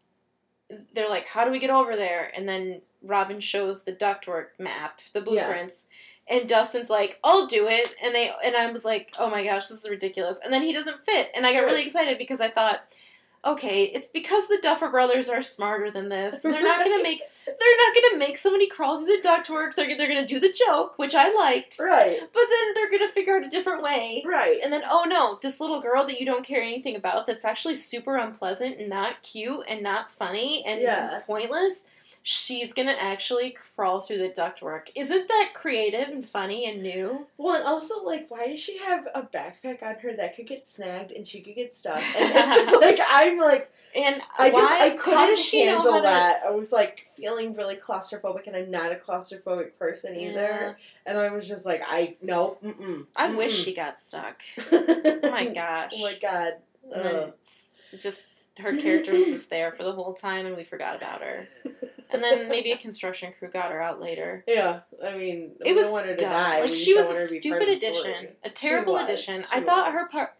they're like, how do we get over there? And then Robin shows the ductwork map, the blueprints. Yeah. And Dustin's like, I'll do it. And I was like, oh my gosh, this is ridiculous. And then he doesn't fit. And I got really excited because I thought, okay, it's because the Duffer Brothers are smarter than this. They're not going to make somebody crawl through the ductwork. They're going to do the joke, which I liked. Right. But then they're going to figure out a different way. Right. And then, oh no, this little girl that you don't care anything about that's actually super unpleasant and not cute and not funny and pointless, she's going to actually crawl through the ductwork. Isn't that creative and funny and new? Well, and also, like, why does she have a backpack on her that could get snagged and she could get stuck? And it's just, like, I'm, like, and I couldn't handle that. I was, like, feeling really claustrophobic, and I'm not a claustrophobic person either. And I was just, like, I wish she got stuck. Oh, my gosh. Oh, my God. And then just her character was just there for the whole time, and we forgot about her. And then maybe a construction crew got her out later. Yeah, I mean, we don't want her to die. Like, she was a stupid addition, a terrible addition. I thought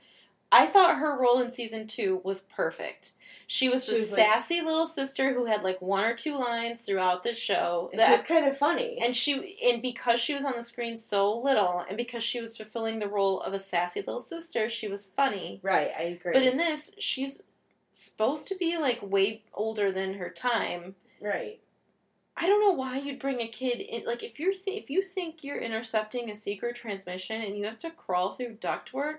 her role in season 2 was perfect. She was the sassy little sister who had like one or two lines throughout the show. And she was kind of funny. And because she was on the screen so little, and because she was fulfilling the role of a sassy little sister, she was funny. Right, I agree. But in this, she's supposed to be like way older than her time. Right. I don't know why you'd bring a kid in. Like, if you think you're intercepting a secret transmission and you have to crawl through ductwork,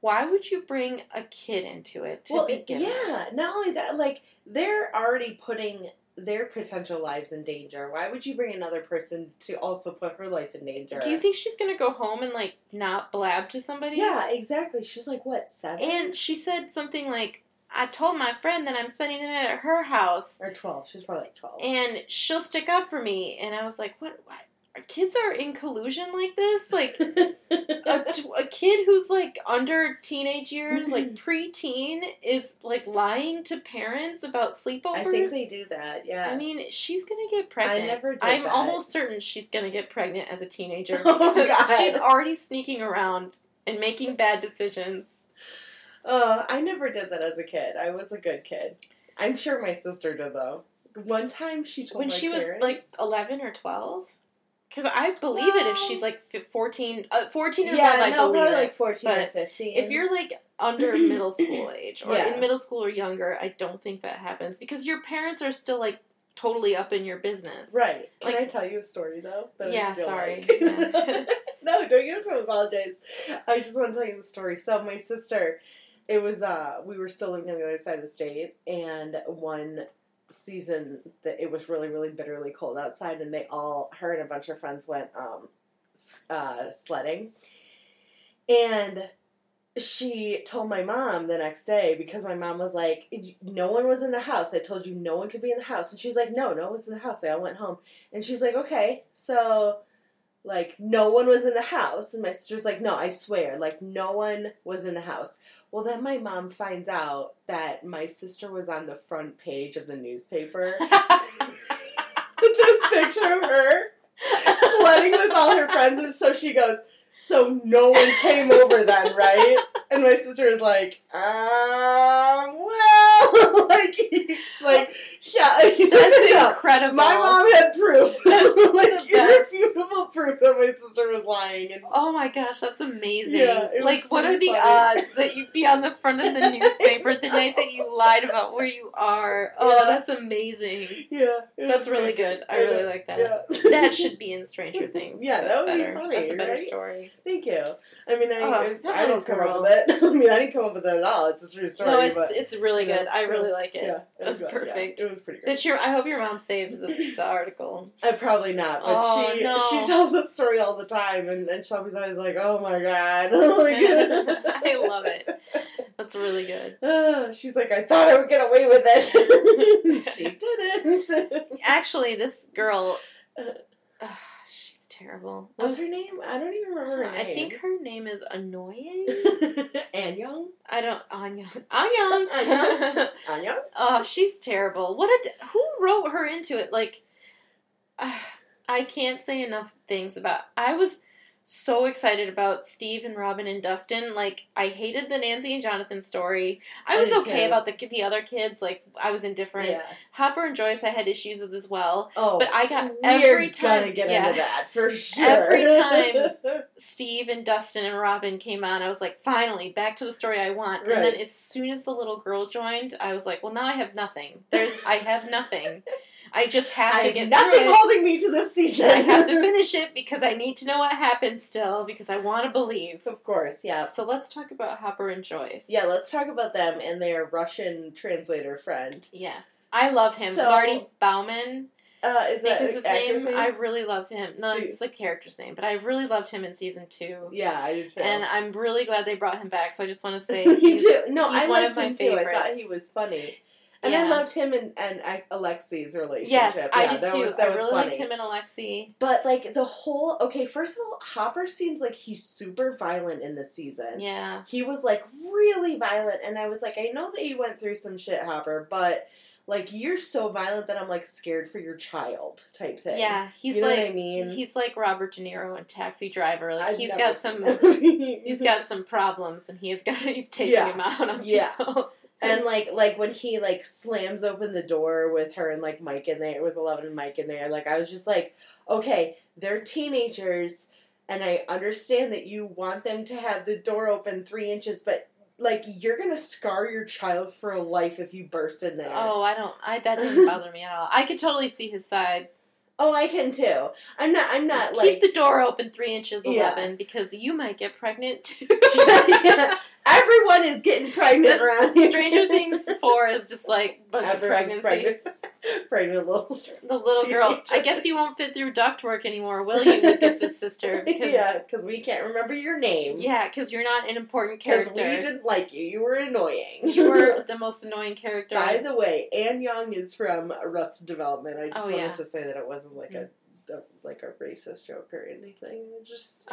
why would you bring a kid into it to begin with? Yeah, not only that, like, they're already putting their potential lives in danger. Why would you bring another person to also put her life in danger? Do you think she's going to go home and, like, not blab to somebody? Yeah, exactly. She's, like, what, 7? And she said something like, I told my friend that I'm spending the night at her house. Or 12. She's probably like 12. And she'll stick up for me. And I was like, what? Our kids are in collusion like this? Like, a kid who's, like, under teenage years, like, preteen, is, like, lying to parents about sleepovers? I think they do that, yeah. I mean, she's going to get pregnant. I never did I'm that. Almost certain she's going to get pregnant as a teenager. Oh, God. She's already sneaking around and making bad decisions. I never did that as a kid. I was a good kid. I'm sure my sister did, though. One time she told my parents. When she was, like, 11 or 12? Because I believe it if she's, like, 14. 14 or 11, I believe probably it. Like, 14 but or 15. If you're, like, under middle school age or in middle school or younger, I don't think that happens. Because your parents are still, like, totally up in your business. Right. Like, can I tell you a story, though? Yeah, sorry. Like. Yeah. No, don't you have to apologize. I just want to tell you the story. So, my sister... It was, we were still living on the other side of the state, and one season, it was really, really bitterly cold outside, and her and a bunch of friends went, sledding, and she told my mom the next day, because my mom was like, no one was in the house, I told you no one could be in the house, and she's like, no one was in the house, they all went home, and she's like, okay, so... Like, no one was in the house. And my sister's like, no, I swear. Like, no one was in the house. Well, then my mom finds out that my sister was on the front page of the newspaper. With this picture of her sledding with all her friends. And so she goes, so no one came over then, right? And my sister was like, well, like, that's incredible. My mom had proof. That's like irrefutable proof that my sister was lying. And oh my gosh, that's amazing. Yeah, like, what are the odds that you'd be on the front of the newspaper the night that you lied about where you are. Oh, that's amazing. Yeah. That's really good. I really like that. Yeah. That should be in Stranger Things. Yeah, that would be funny. That's a better story. Thank you. I mean, I don't come up with that. I mean, I didn't come up with that at all. It's a true story. No, it's really good. I really like it. Yeah, that's perfect. Yeah, it was pretty good. I hope your mom saved the article. Probably not, but she tells that story all the time, and she's always like, oh my God. I love it. That's really good. She's like, I thought I would get away with it. She didn't. Actually, this girl, she's terrible. What's her name? I don't even remember her name. I think her name is Annoying. Annyong? Annyong? Oh, she's terrible. Who wrote her into it? Like, I can't say enough things about... I was... so excited about Steve and Robin and Dustin. Like, I hated the Nancy and Jonathan story. I was okay about the other kids. Like, I was indifferent. Yeah. Hopper and Joyce I had issues with as well. Oh, but I got every time. We're gonna get into that for sure. Every time Steve and Dustin and Robin came on, I was like, finally, back to the story I want. Right. And then as soon as the little girl joined, I was like, well, now I have nothing. I have nothing. I just have to get through it. Nothing holding me to this season. I have to finish it because I need to know what happens still because I want to believe. Of course, yeah. So let's talk about Hopper and Joyce. Yeah, let's talk about them and their Russian translator friend. Yes. I love him. Marty Bauman. Is that his name? I really love him. No, it's the character's name, but I really loved him in season 2. Yeah, I do too. And I'm really glad they brought him back, so I just want to say he's one of my favorites. I thought he was funny. And I loved him and Alexi's relationship. Yes, I did too. I really liked him and Alexi. But, like, first of all, Hopper seems like he's super violent in this season. Yeah. He was, like, really violent. And I was like, I know that you went through some shit, Hopper, but, like, you're so violent that I'm, like, scared for your child type thing. Yeah. He's what I mean? He's like Robert De Niro in Taxi Driver. Like, he's got some problems, and he's taking him out on people. And, like when he, like, slams open the door with her and, like, Mike in there, with 11 and Mike in there, like, I was just like, okay, they're teenagers, and I understand that you want them to have the door open 3 inches, but, like, you're going to scar your child for life if you burst in there. Oh, that doesn't bother me at all. I could totally see his side. Oh, I can too. I'm not keep like... Keep the door open 3 inches, 11, because you might get pregnant too. Everyone is getting pregnant around here. Stranger Things 4 is just like a bunch of pregnancies. Pregnant little... The little girl. I guess you won't fit through ductwork anymore, will you, Lucas's sister? Because, because we can't remember your name. Yeah, because you're not an important character. Because we didn't like you. You were annoying. You were the most annoying character. By the way, Annyong is from Arrested Development. I just wanted to say that it wasn't like a racist joke or anything. Just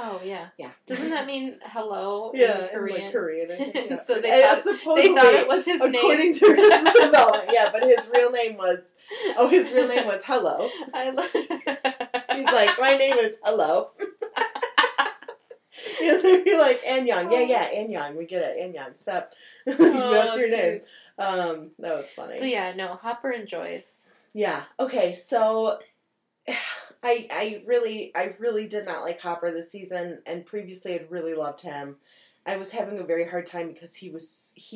doesn't that mean hello in Korean? In like Korean, I think, yeah. So they thought it was his name according to his development. Yeah, but his real name was hello. He's like, my name is hello. Yeah, they'd be like, Annyong, Annyong, we get it, Annyong, stop. That's your name. That was funny. So Hopper and Joyce. Yeah. Okay. So. I really did not like Hopper this season, and previously I'd really loved him. I was having a very hard time because he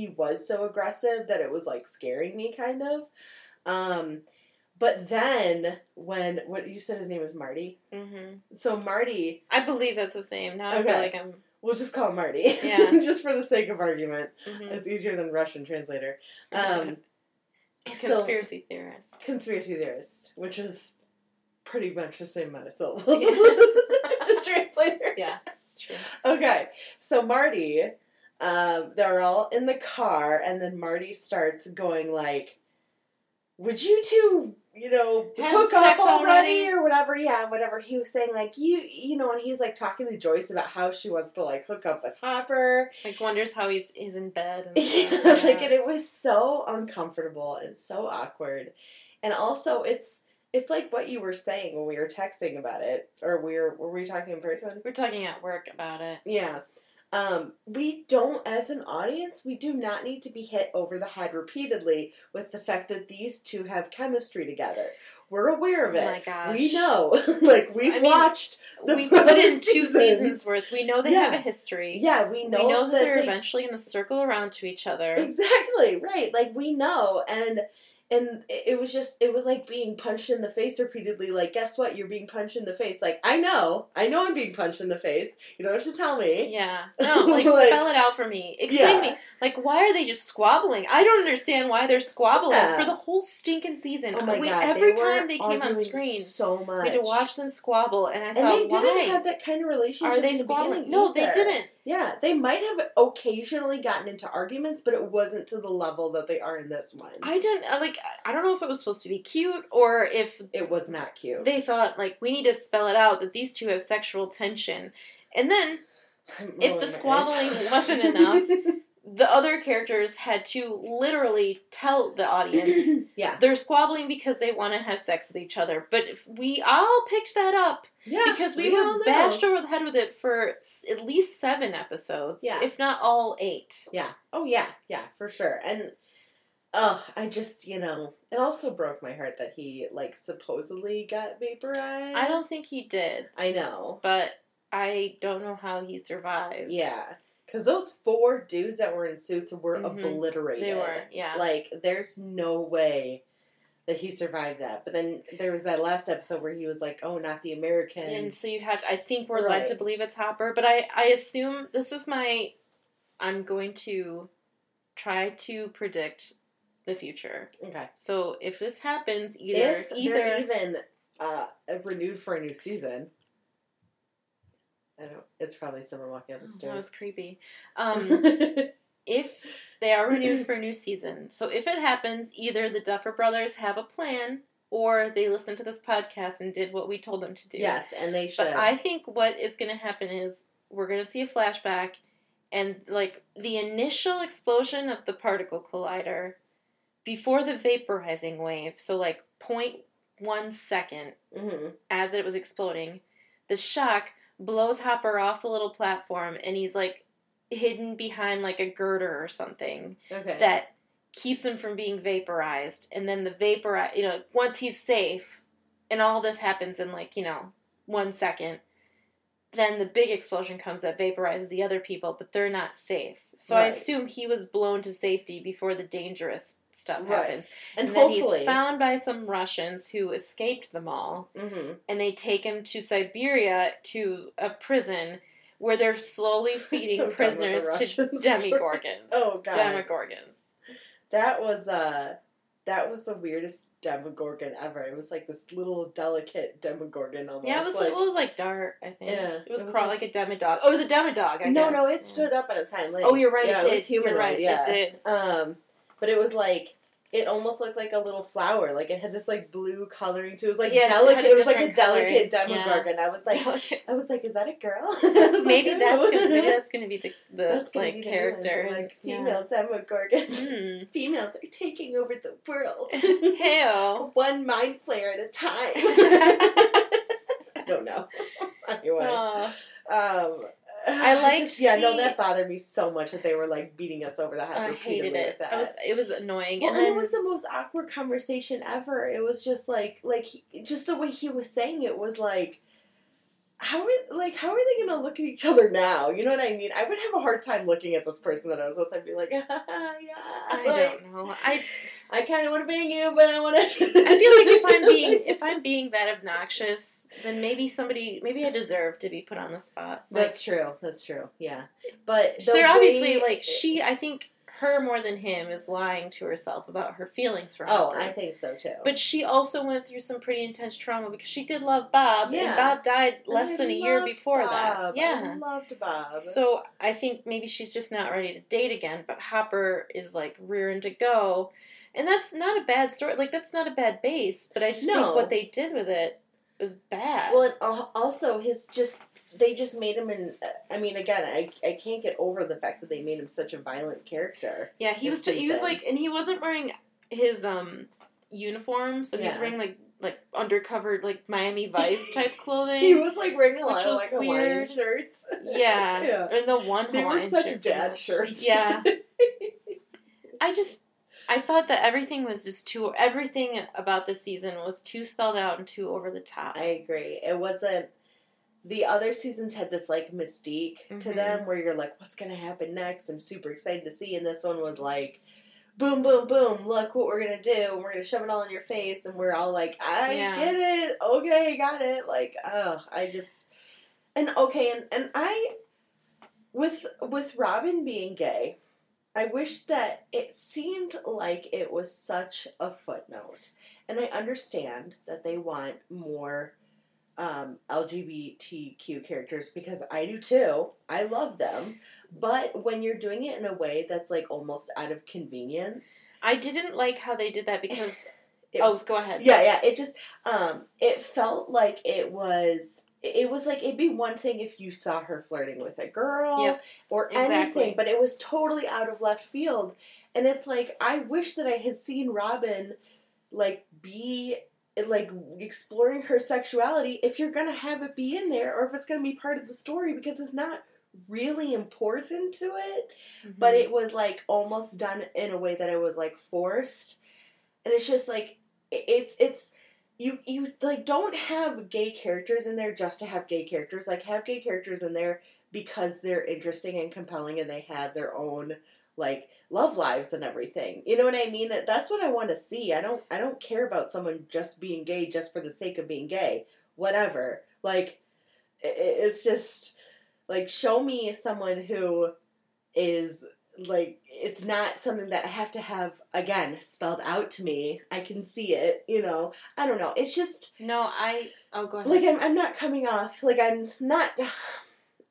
was so aggressive that it was like scaring me kind of. But then when what you said his name was Marty. Mm-hmm. So Marty, I believe that's his name. Now I feel like I'm. We'll just call him Marty. Yeah. Just for the sake of argument, it's easier than Russian translator. Conspiracy theorist, which is. Pretty much the same myself. Translator. Yeah, it's true. Okay, so Marty, they're all in the car, and then Marty starts going like, would you two, hook up already? Or whatever, whatever. He was saying like, and he's like talking to Joyce about how she wants to like hook up with Hopper. Like wonders how he's in bed. And stuff. And it was so uncomfortable and so awkward. And also it's like what you were saying when we were texting about it. Or were we talking in person? We're talking at work about it. Yeah. We don't, as an audience, we do not need to be hit over the head repeatedly with the fact that these two have chemistry together. We're aware of it. Oh my gosh. We know. Like, we've watched, we put in 2 seasons worth. We know they have a history. Yeah, we know. We know that they're eventually going to circle around to each other. Exactly, right. Like, we know. And it was just, it was like being punched in the face repeatedly. Like, guess what? You're being punched in the face. Like, I know I'm being punched in the face. You don't have to tell me. Yeah. No, like, spell it out for me. Explain me. Like, why are they just squabbling? I don't understand why they're squabbling for the whole stinking season. Oh my God. Every time they came on screen, so much. We had to watch them squabble, and I thought, why? And they didn't have that kind of relationship. Are they squabbling? No, they didn't. Yeah, they might have occasionally gotten into arguments, but it wasn't to the level that they are in this one. I don't know if it was supposed to be cute or if... It was not cute. They thought, like, we need to spell it out that these two have sexual tension. And then, if the squabbling wasn't enough, the other characters had to literally tell the audience they're squabbling because they want to have sex with each other. But if we all picked that up because we were bashed over the head with it for at least 7 episodes, if not all 8. Yeah. Oh, yeah, for sure. And, I just, it also broke my heart that he, supposedly got vaporized. I don't think he did. I know. But I don't know how he survived. Yeah. Because those 4 dudes that were in suits were obliterated. They were, yeah. Like, there's no way that he survived that. But then there was that last episode where he was like, oh, not the American. And so you have, I think we're led to believe it's Hopper. But I assume, I'm going to try to predict the future. Okay. So if this happens, either they're even renewed for a new season. I don't. It's probably someone walking up the stairs. That was creepy. If they are renewed for a new season, so if it happens, either the Duffer Brothers have a plan, or they listened to this podcast and did what we told them to do. Yes, and they should. But I think what is going to happen is we're going to see a flashback, and the initial explosion of the particle collider before the vaporizing wave. So 0.1 second as it was exploding, the shock blows Hopper off the little platform, and he's, hidden behind, a girder or something that keeps him from being vaporized. And then the once he's safe, and all this happens in, 1 second, then the big explosion comes that vaporizes the other people, but they're not safe. So I assume he was blown to safety before the dangerous stuff happens. And then he's found by some Russians who escaped them all, and they take him to Siberia to a prison where they're slowly feeding prisoners to Demogorgons. Oh, God. Demogorgons. That was the weirdest Demogorgon ever. It was this little delicate Demogorgon almost. Yeah, it was dark, I think. Yeah, it was crawled like a demodog. Oh, it was a demodog, I guess. No, it stood up at a time. Oh, you're right, it did. It was humanoid, you're right, it did. But it was it almost looked like a little flower. Like, it had this, blue coloring to it. It was, delicate. It was, a delicate Demogorgon. Yeah. I was like, is that a girl? Maybe that's going to be the character. Female Demogorgons. Females are taking over the world. Hell. One mind flayer at a time. I don't know. Anyway. That bothered me so much that they were beating us over the head. I hated it. With that. It was annoying. Well, and it was the most awkward conversation ever. It was just just the way he was saying it was how are they going to look at each other now? You know what I mean? I would have a hard time looking at this person that I was with. I'd be I don't know. I kind of want to bang you, but I want to. I feel if I'm being that obnoxious, then maybe I deserve to be put on the spot. That's true. Yeah, but they're obviously I think her more than him is lying to herself about her feelings for Hopper. Oh, I think so too. But she also went through some pretty intense trauma because she did love Bob, and Bob died less than a year before that. Yeah, I loved Bob. So I think maybe she's just not ready to date again. But Hopper is rearing to go, and that's not a bad story. That's not a bad base. But I just think what they did with it was bad. Well, and also they just made him I can't get over the fact that they made him such a violent character. Yeah, he was, and he wasn't wearing his uniform, so he's wearing like undercover, like Miami Vice type clothing. He was like wearing a lot of like Hawaiian shirts. Yeah. And the one they Hawaiian shirt. They were such dad shirts. Yeah. I thought that everything was just too, everything about this season was too spelled out and too over the top. I agree. It wasn't, the other seasons had this like mystique to them where you're like, what's going to happen next? I'm super excited to see. And this one was like, boom, boom, boom, look what we're going to do. And we're going to shove it all in your face. And we're all like, I get it. Okay, got it. Like, with Robin being gay, I wish that it seemed like it was such a footnote. And I understand that they want more LGBTQ characters because I do too. I love them. But when you're doing it in a way that's like almost out of convenience. I didn't like how they did that because... go ahead. Yeah. It just... it felt like it was... It was like, it'd be one thing if you saw her flirting with a girl or anything, but it was totally out of left field. And it's like, I wish that I had seen Robin, like, be, like, exploring her sexuality if you're going to have it be in there or if it's going to be part of the story because it's not really important to it. Mm-hmm. But it was, like, almost done in a way that it was, like, forced. And it's just, like, it's... You like, don't have gay characters in there just to have gay characters. Like, have gay characters in there because they're interesting and compelling and they have their own, like, love lives and everything. You know what I mean? That's what I want to see. I don't care about someone just being gay just for the sake of being gay. Whatever. Like, it's just, like, show me someone who is... Like, it's not something that I have to have, again, spelled out to me. I can see it, you know. I don't know. It's just... No, go ahead. Like, I'm not coming off. Like, I'm not...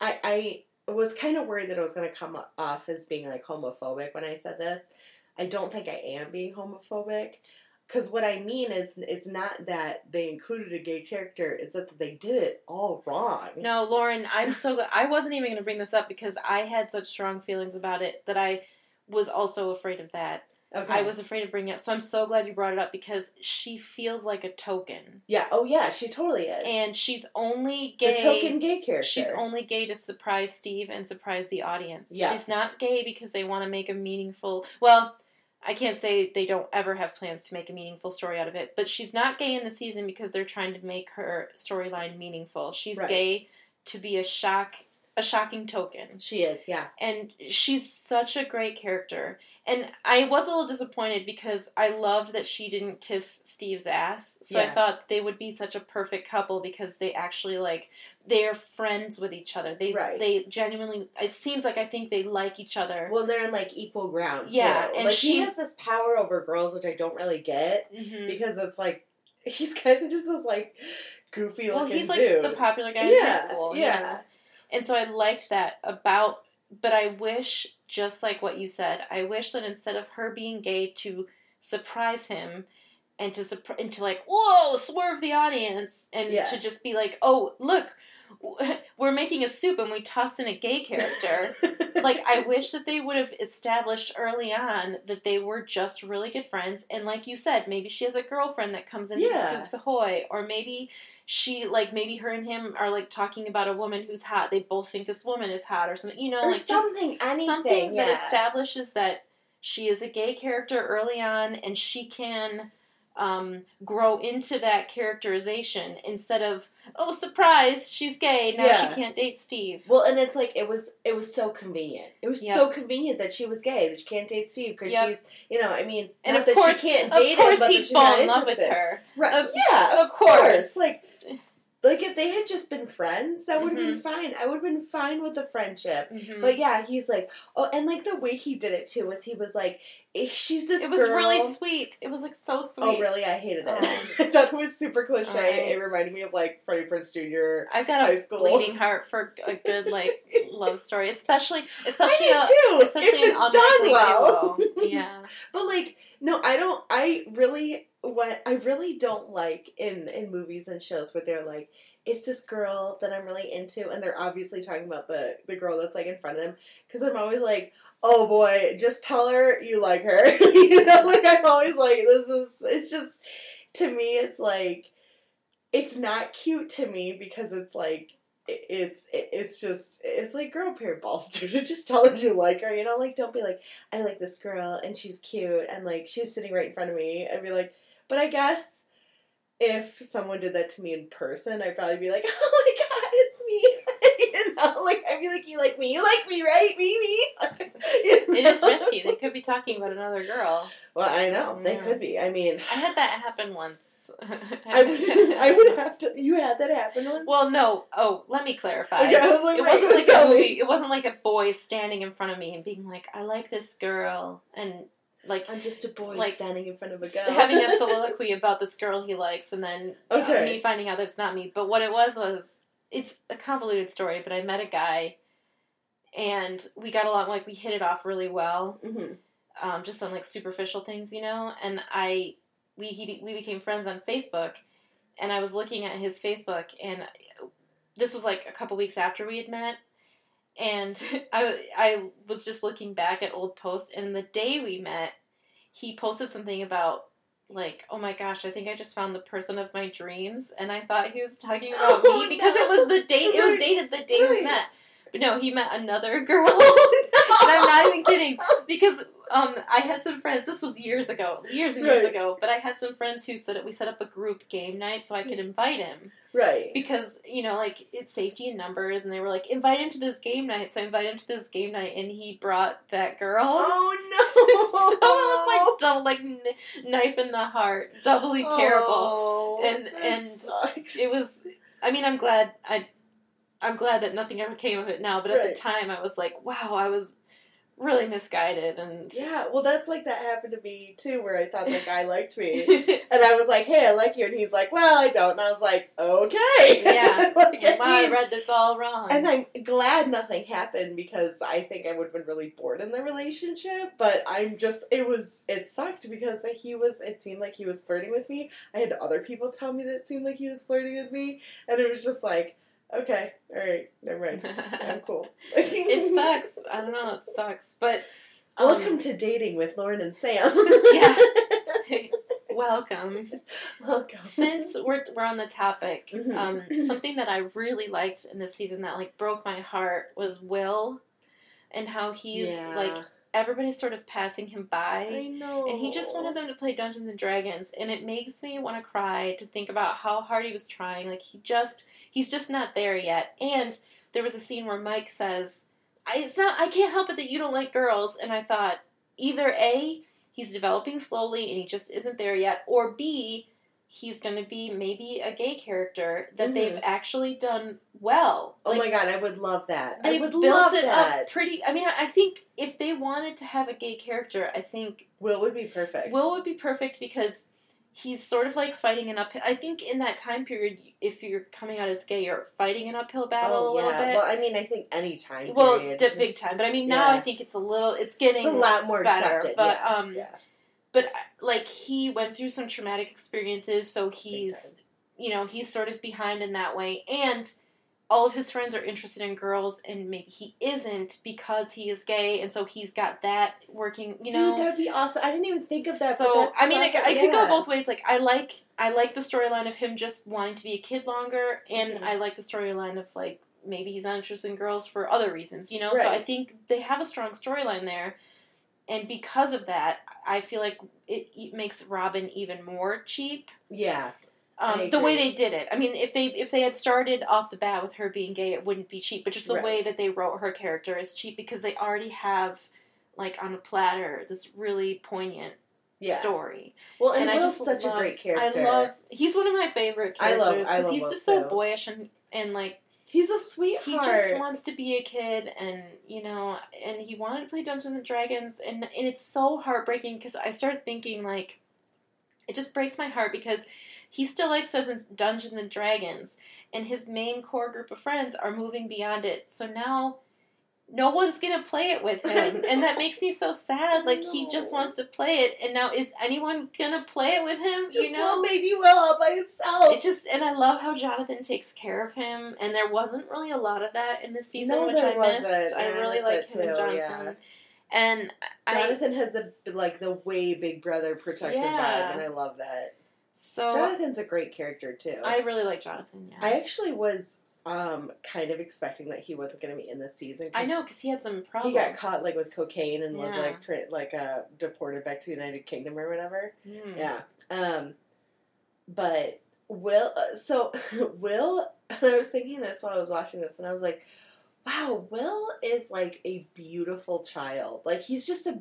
I was kind of worried that it was going to come off as being, like, homophobic when I said this. I don't think I am being homophobic. Because what I mean is it's not that they included a gay character. It's that they did it all wrong. No, Lauren, I'm so glad. I wasn't even going to bring this up because I had such strong feelings about it that I was also afraid of that. Okay. I was afraid of bringing it up. So I'm so glad you brought it up because she feels like a token. Yeah. Oh, yeah. She totally is. And she's only gay. The token gay character. She's only gay to surprise Steve and surprise the audience. Yeah. She's not gay because they want to make a meaningful... Well... I can't say they don't ever have plans to make a meaningful story out of it, but she's not gay in the season because they're trying to make her storyline meaningful. She's gay to be a shocking token. She is, yeah. And she's such a great character. And I was a little disappointed because I loved that she didn't kiss Steve's ass. So I thought they would be such a perfect couple because they actually, like, they are friends with each other. They genuinely, it seems like, I think they like each other. Well, they're on, like, equal ground. Yeah. Too. And like, she has this power over girls, which I don't really get because it's like, he's kind of just this, like, goofy looking dude. Well, he's like the popular guy in high school. Yeah. And so I liked that about, but I wish, just like what you said, I wish that instead of her being gay to surprise him and to like, whoa, swerve the audience and to just be like, oh, look, we're making a soup and we tossed in a gay character. Like, I wish that they would have established early on that they were just really good friends. And like you said, maybe she has a girlfriend that comes into Scoops Ahoy. Or maybe she, like, maybe her and him are, like, talking about a woman who's hot. They both think this woman is hot or something. You know, or like, something, just anything, something that establishes that she is a gay character early on and she can... grow into that characterization instead of, oh, surprise, she's gay, now she can't date Steve. Well, and it's like, it was so convenient. It was so convenient that she was gay, that she can't date Steve, because she's, you know, I mean, and of course, she can't date him, but that she's not interested. Of course he'd fall in love with her. Right. Of course. Like, if they had just been friends, that would have been fine. I would have been fine with the friendship. Mm-hmm. But, yeah, he's like, oh, and, like, the way he did it, too, was he was like, she's this girl. It was really sweet. It was, like, so sweet. Oh, really? I hated it. I thought it was super cliche. It reminded me of, like, Freddie Prinze Jr. I've got a bleeding heart for a good, like, love story. Especially I do, too. Especially if it's done well. Yeah. But, like, no, I really don't like in movies and shows where they're like, it's this girl that I'm really into, and they're obviously talking about the girl that's, like, in front of them, because I'm always like, oh, boy, just tell her you like her. You know, like, I'm always like, this is, it's just... to me, it's like, it's not cute to me because it's like, it's just, it's like, girl, pair balls, dude. Just tell her you like her, you know? Like, don't be like, I like this girl and she's cute and like, she's sitting right in front of me. I'd be like, but I guess if someone did that to me in person, I'd probably be like, oh my God, it's me. You know, like, I'd be like, you like me, right? Me. You know? It is risky. They could be talking about another girl. Well, I know. They could be. I mean, I had that happen once. I would have to. You had that happen once? Well, no. Oh, let me clarify. Okay, I was like, it wasn't like a movie. It wasn't like a boy standing in front of me and being like, I like this girl. And like, I'm just a boy standing in front of a girl. Having a soliloquy about this girl he likes, and then me finding out that's not me. But what it was it's a convoluted story, but I met a guy, and we got along, like, we hit it off really well, just on, like, superficial things, you know? And we became friends on Facebook, and I was looking at his Facebook, and this was, like, a couple weeks after we had met, and I was just looking back at old posts, and the day we met, he posted something about, like, oh my gosh, I think I just found the person of my dreams, and I thought he was talking about me because it was the date. It was dated the day we met. But no, he met another girl. And I'm not even kidding, because I had some friends. This was years and years ago. But I had some friends who said we set up a group game night so I could invite him. Right. Because, you know, like, it's safety in numbers, and they were like, invite him to this game night. So I invited him to this game night, and he brought that girl. Oh, no. So it was like double, like, knife in the heart. Doubly terrible. Oh, and sucks. It was, I mean, I'm glad that nothing ever came of it now, but at the time I was like, wow, I was really misguided. And yeah, well, that's like, that happened to me too, where I thought the guy liked me, and I was like, hey, I like you, and he's like, well, I don't, and I was like, okay. Yeah, like, well, I read this all wrong. And I'm glad nothing happened, because I think I would have been really bored in the relationship, but it sucked, because it seemed like he was flirting with me. I had other people tell me that it seemed like he was flirting with me, and it was just like, okay, all right, never mind. I'm cool. It sucks. I don't know, it sucks. But welcome to Dating with Lauren and Sam. Welcome. Since we're on the topic, something that I really liked in this season that, like, broke my heart was Will, and how he's like, everybody's sort of passing him by. I know. And he just wanted them to play Dungeons and Dragons, and it makes me want to cry to think about how hard he was trying. Like, he's just not there yet. And there was a scene where Mike says, I can't help it that you don't like girls. And I thought, either A, he's developing slowly and he just isn't there yet, or B, he's going to be maybe a gay character that they've actually done well. Like, oh my God, I would love that. I would love that. They built it up pretty. I mean, I think if they wanted to have a gay character, I think Will would be perfect. Will would be perfect, because he's sort of like fighting an uphill. I think in that time period, if you're coming out as gay, you're fighting an uphill battle a little bit. Well, I mean, I think any time period. Well, big time. But I mean, now I think it's getting a lot more better, accepted. But But, like, he went through some traumatic experiences, so he's sort of behind in that way. And all of his friends are interested in girls, and maybe he isn't because he is gay, and so he's got that working, you know. Dude, that'd be awesome. I didn't even think of that. So, I mean, I could go both ways. Like, I like the storyline of him just wanting to be a kid longer, and I like the storyline of, like, maybe he's not interested in girls for other reasons, you know. Right. So I think they have a strong storyline there. And because of that, I feel like it makes Robin even more cheap. Yeah, the way they did it. I mean, if they had started off the bat with her being gay, it wouldn't be cheap. But just the way that they wrote her character is cheap, because they already have, like, on a platter, this really poignant story. Well, and Will's such a great character. He's one of my favorite characters. I love he's just so boyish and like. He's a sweetheart. He just wants to be a kid, and, you know, and he wanted to play Dungeons and Dragons, and it's so heartbreaking, because I started thinking, like, it just breaks my heart, because he still likes Dungeons and Dragons, and his main core group of friends are moving beyond it, so now no one's going to play it with him, and that makes me so sad. Like, he just wants to play it, and now is anyone going to play it with him? Just, you know? Little baby Will all by himself. And I love how Jonathan takes care of him, and there wasn't really a lot of that in this season, which I missed. I really like him and Jonathan. Yeah. And Jonathan has, the way big brother protective vibe, and I love that. So Jonathan's a great character too. I really like Jonathan. Yeah, I actually was kind of expecting that he wasn't going to be in this season. I know, because he had some problems. He got caught like with cocaine and was deported back to the United Kingdom or whatever. Mm. Yeah, but Will. So Will, I was thinking this while I was watching this, and I was like, wow, Will is like a beautiful child. Like he's just a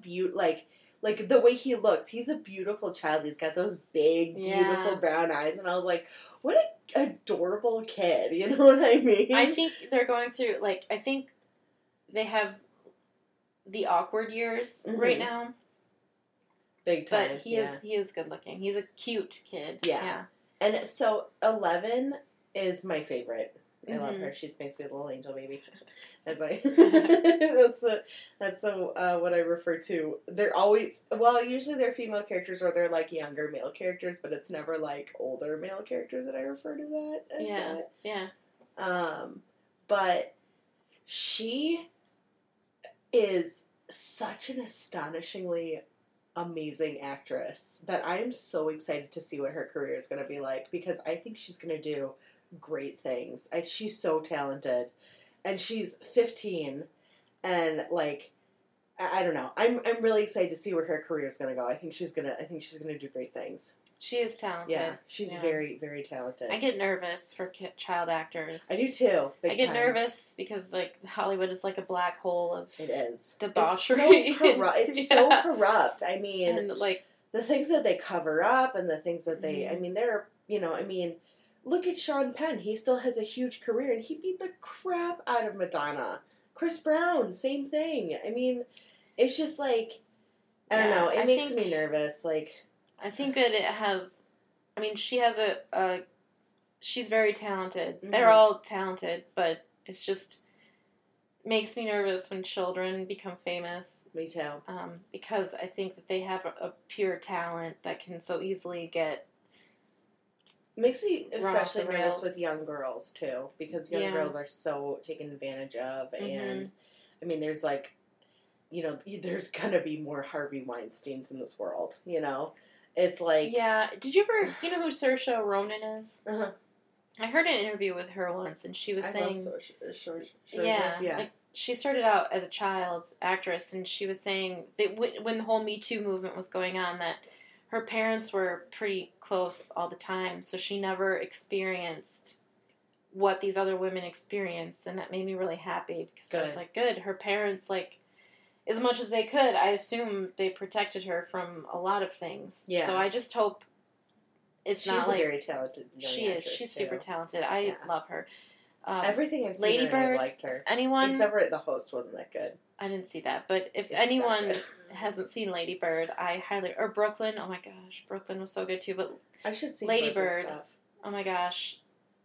like the way he looks, he's a beautiful child. He's got those big, beautiful brown eyes, and I was like, what an adorable kid, you know what I mean? I think they're going through, like, I think they have the awkward years right now. Big time. But he is good looking. He's a cute kid. Yeah. And so, 11 is my favorite. I love her. She makes me a little angel baby. That's like that's what I refer to. They're always usually they're female characters or they're like younger male characters, but it's never like older male characters that I refer to that as. But she is such an astonishingly amazing actress that I am so excited to see what her career is going to be like, because I think she's going to do great things. She's so talented, and she's 15, and like I don't know. I'm really excited to see where her career is going to go. I think she's gonna do great things. She is talented. Yeah, she's very, very talented. I get nervous for child actors. I do too. Nervous because like Hollywood is like a black hole of debauchery. It's so corrupt. I mean, and like the things that they cover up and the things that they. I mean, they're look at Sean Penn. He still has a huge career, and he beat the crap out of Madonna. Chris Brown, same thing. I mean, it's just like, I don't know. It makes me nervous. Like, I think that it has, I mean, she has she's very talented. Mm-hmm. They're all talented, but it's just makes me nervous when children become famous. Me too. Because I think that they have a pure talent that can so easily get. Makes me especially nervous with young girls, too, because young girls are so taken advantage of, and, I mean, there's, like, you know, there's gonna be more Harvey Weinsteins in this world, you know? It's like... Yeah, did you ever... You know who Saoirse Ronan is? Uh-huh. I heard an interview with her once, and she was saying... I love Saoirse. Yeah. Like, she started out as a child actress, and she was saying that when the whole Me Too movement was going on, that... Her parents were pretty close all the time, so she never experienced what these other women experienced, and that made me really happy, because I was like, good, her parents, like, as much as they could, I assume they protected her from a lot of things. Yeah. So I just hope she's not like... She's a very talented young actress, she's too. Super talented. I love her. Everything I've seen Lady Bird, I liked her. Anyone... Except for The Host wasn't that good. I didn't see that, but if anyone hasn't seen Lady Bird, I highly... Or Brooklyn, oh my gosh, Brooklyn was so good too, but... I should see Lady Bird stuff. Oh my gosh,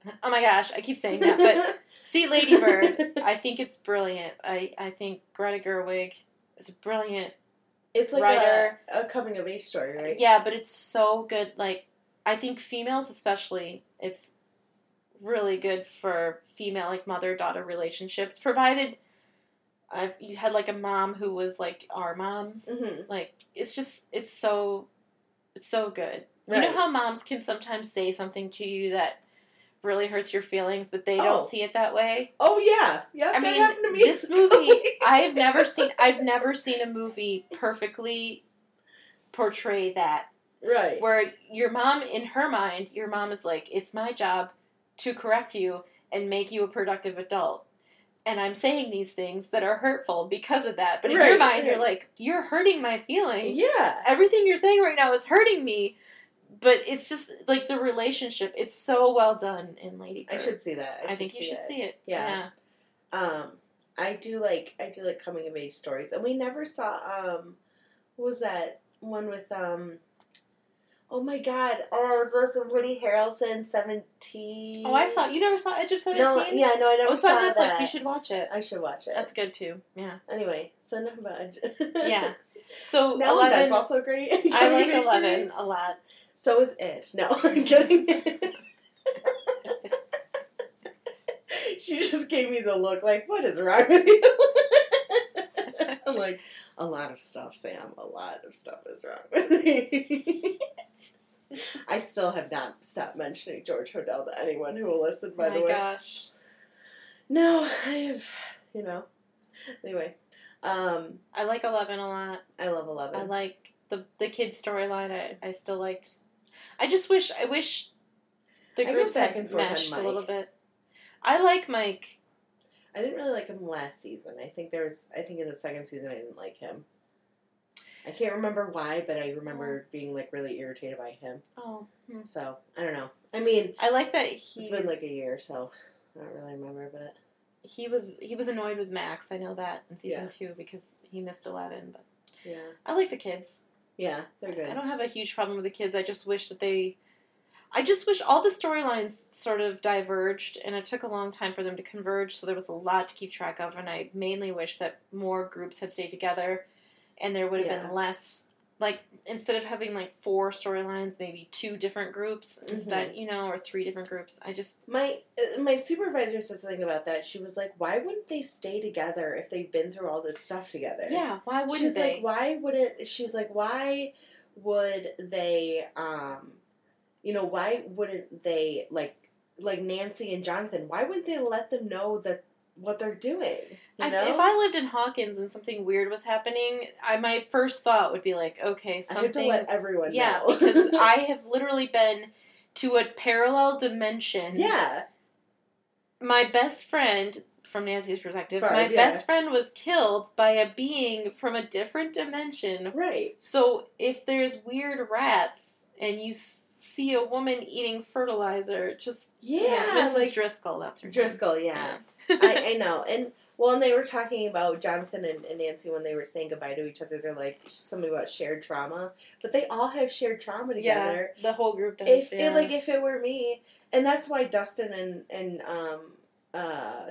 I keep saying that, but see Lady Bird, I think it's brilliant. I think Greta Gerwig is a brilliant writer. It's like a coming-of-age story, right? Yeah, but it's so good, like, I think females especially, it's really good for female, like, mother-daughter relationships, provided... you had, like, a mom who was, like, our moms. Mm-hmm. Like, it's just, it's so good. Right. You know how moms can sometimes say something to you that really hurts your feelings, but they don't see it that way? Oh, yeah. Yeah, that happened to me. This movie, I've never seen a movie perfectly portray that. Right. Where your mom, in her mind, your mom is like, it's my job to correct you and make you a productive adult. And I'm saying these things that are hurtful because of that. But in your mind, you're like, you're hurting my feelings. Yeah. Everything you're saying right now is hurting me. But it's just, like, the relationship. It's so well done in Lady Bird. I should see that. I think you should see it. Yeah. I do like coming-of-age stories. And we never saw, what was that one with, oh my god! Oh, it was with the Woody Harrelson, 17. Oh, you never saw Edge of 17? No, I never saw that. It's on Netflix. You should watch it. I should watch it. That's good too. Yeah. Anyway, so enough about Edge. Yeah. So now 11. That's also great. I like 11 a lot. So is it? No, I'm kidding. She just gave me the look, like, what is wrong with you? I'm like, a lot of stuff, Sam. A lot of stuff is wrong with me. I still have not stopped mentioning George Hodel to anyone who will listen, by the way. Oh my gosh. No, I have, you know. Anyway. I like 11 a lot. I love 11. I like the kids' storyline. I still liked. I just wish, the groups had meshed a little bit. I like Mike. I didn't really like him last season. I think in the second season I didn't like him. I can't remember why, but I remember being, like, really irritated by him. Oh. Yeah. So, I don't know. I mean, I like that it's been, like, a year, so I don't really remember, but he was annoyed with Max. I know that in season 2 because he missed 11, but I like the kids. Yeah, they're good. I don't have a huge problem with the kids. I just wish I just wish all the storylines sort of diverged, and it took a long time for them to converge, so there was a lot to keep track of, and I mainly wish that more groups had stayed together. And there would have been less, like, instead of having, like, 4 storylines, maybe 2 different groups instead, you know, or 3 different groups. I just... My supervisor said something about that. She was like, why wouldn't they stay together if they've been through all this stuff together? Yeah, why wouldn't they? She's like, why would they, you know, why wouldn't they, like Nancy and Jonathan, why wouldn't they let them know that what they're doing? If I lived in Hawkins and something weird was happening, my first thought would be like, okay, something... I have to let everyone know. Because I have literally been to a parallel dimension. Yeah. My best friend, from Nancy's perspective, best friend was killed by a being from a different dimension. Right. So if there's weird rats and you see a woman eating fertilizer, just... Mrs. Driscoll, that's her name. Driscoll, yeah. I know, and... Well, and they were talking about Jonathan and Nancy when they were saying goodbye to each other. They're like, something about shared trauma. But they all have shared trauma together. Yeah, the whole group does. If it were me. And that's why Dustin and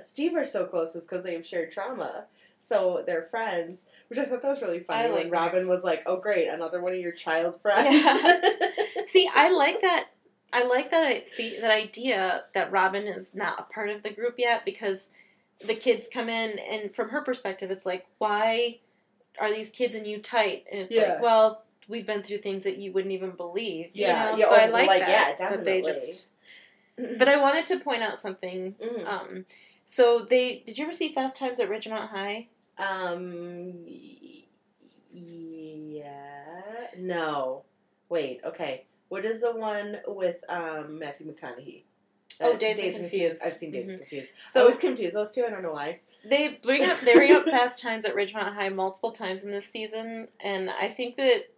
Steve are so close, is because they have shared trauma. So they're friends, which I thought that was really funny. When Robin was like, oh, great, another one of your child friends. Yeah. See, I like that. I like that idea that Robin is not a part of the group yet, because... The kids come in, and from her perspective, it's like, why are these kids and you tight? And it's like, well, we've been through things that you wouldn't even believe. Yeah, you know? So I like that. Yeah, definitely. But I wanted to point out something. Mm-hmm. Did you ever see Fast Times at Ridgemont High? Yeah. No. Wait. Okay. What is the one with Matthew McConaughey? Days Confused. I've seen Days Confused. So I was confused those two. I don't know why. They bring up Fast Times at Ridgemont High multiple times in this season, and I think that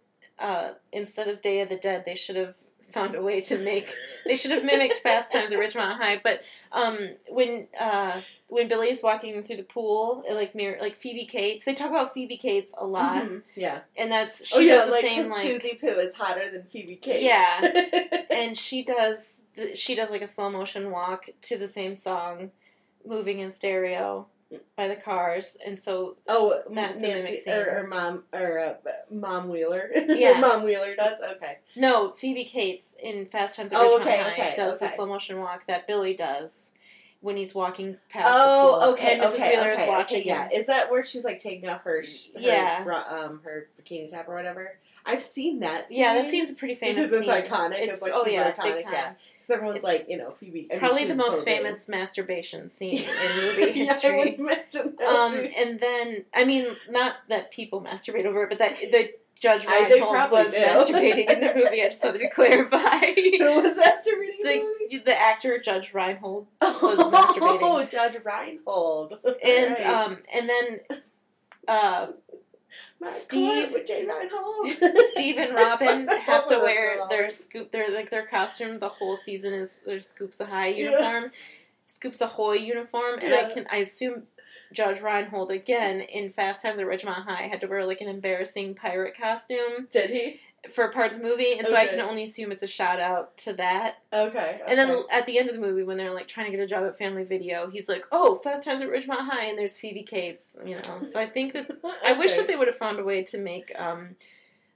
instead of Day of the Dead, they should have found a way to they should have mimicked Fast Times at Ridgemont High. But when Billy's walking through the pool, like Phoebe Cates, they talk about Phoebe Cates a lot. Mm-hmm. Yeah, and that's does the same, like, Susie Pooh is hotter than Phoebe Cates. Yeah, and she does. She does, like, a slow motion walk to the same song, moving in stereo by the Cars, and so that's Nancy, a mimic scene. Mom Wheeler. Yeah, Mom Wheeler does. Okay, no, Phoebe Cates in Fast Times at Ridgemont High does the slow motion walk that Billy does when he's walking past. The pool, okay, and Mrs. Wheeler is watching. Okay, yeah, is that where she's, like, taking off her bikini top or whatever? I've seen that scene. Yeah, that scene's a pretty famous scene. Because it's iconic. It's like iconic. Yeah. Because everyone's like, you know, Phoebe. Probably the most famous masturbation scene in movie history. I would imagine that. And then, I mean, not that people masturbate over it, but that the Judge Reinhold was masturbating in the movie. I just wanted to clarify. Who was masturbating in the movie? The actor Judge Reinhold was masturbating. Oh, Judge Reinhold. And right. And then Steve and Robin have to wear their costume the whole season is their Scoops Ahoy uniform, and I assume Judge Reinhold again in Fast Times at Ridgemont High had to wear, like, an embarrassing pirate costume. Did he? For a part of the movie, and so I can only assume it's a shout out to that. Okay. And then at the end of the movie, when they're, like, trying to get a job at Family Video, he's like, "Oh, Fast Times at Ridgemont High," and there's Phoebe Cates, you know. So I think that I wish that they would have found a way to make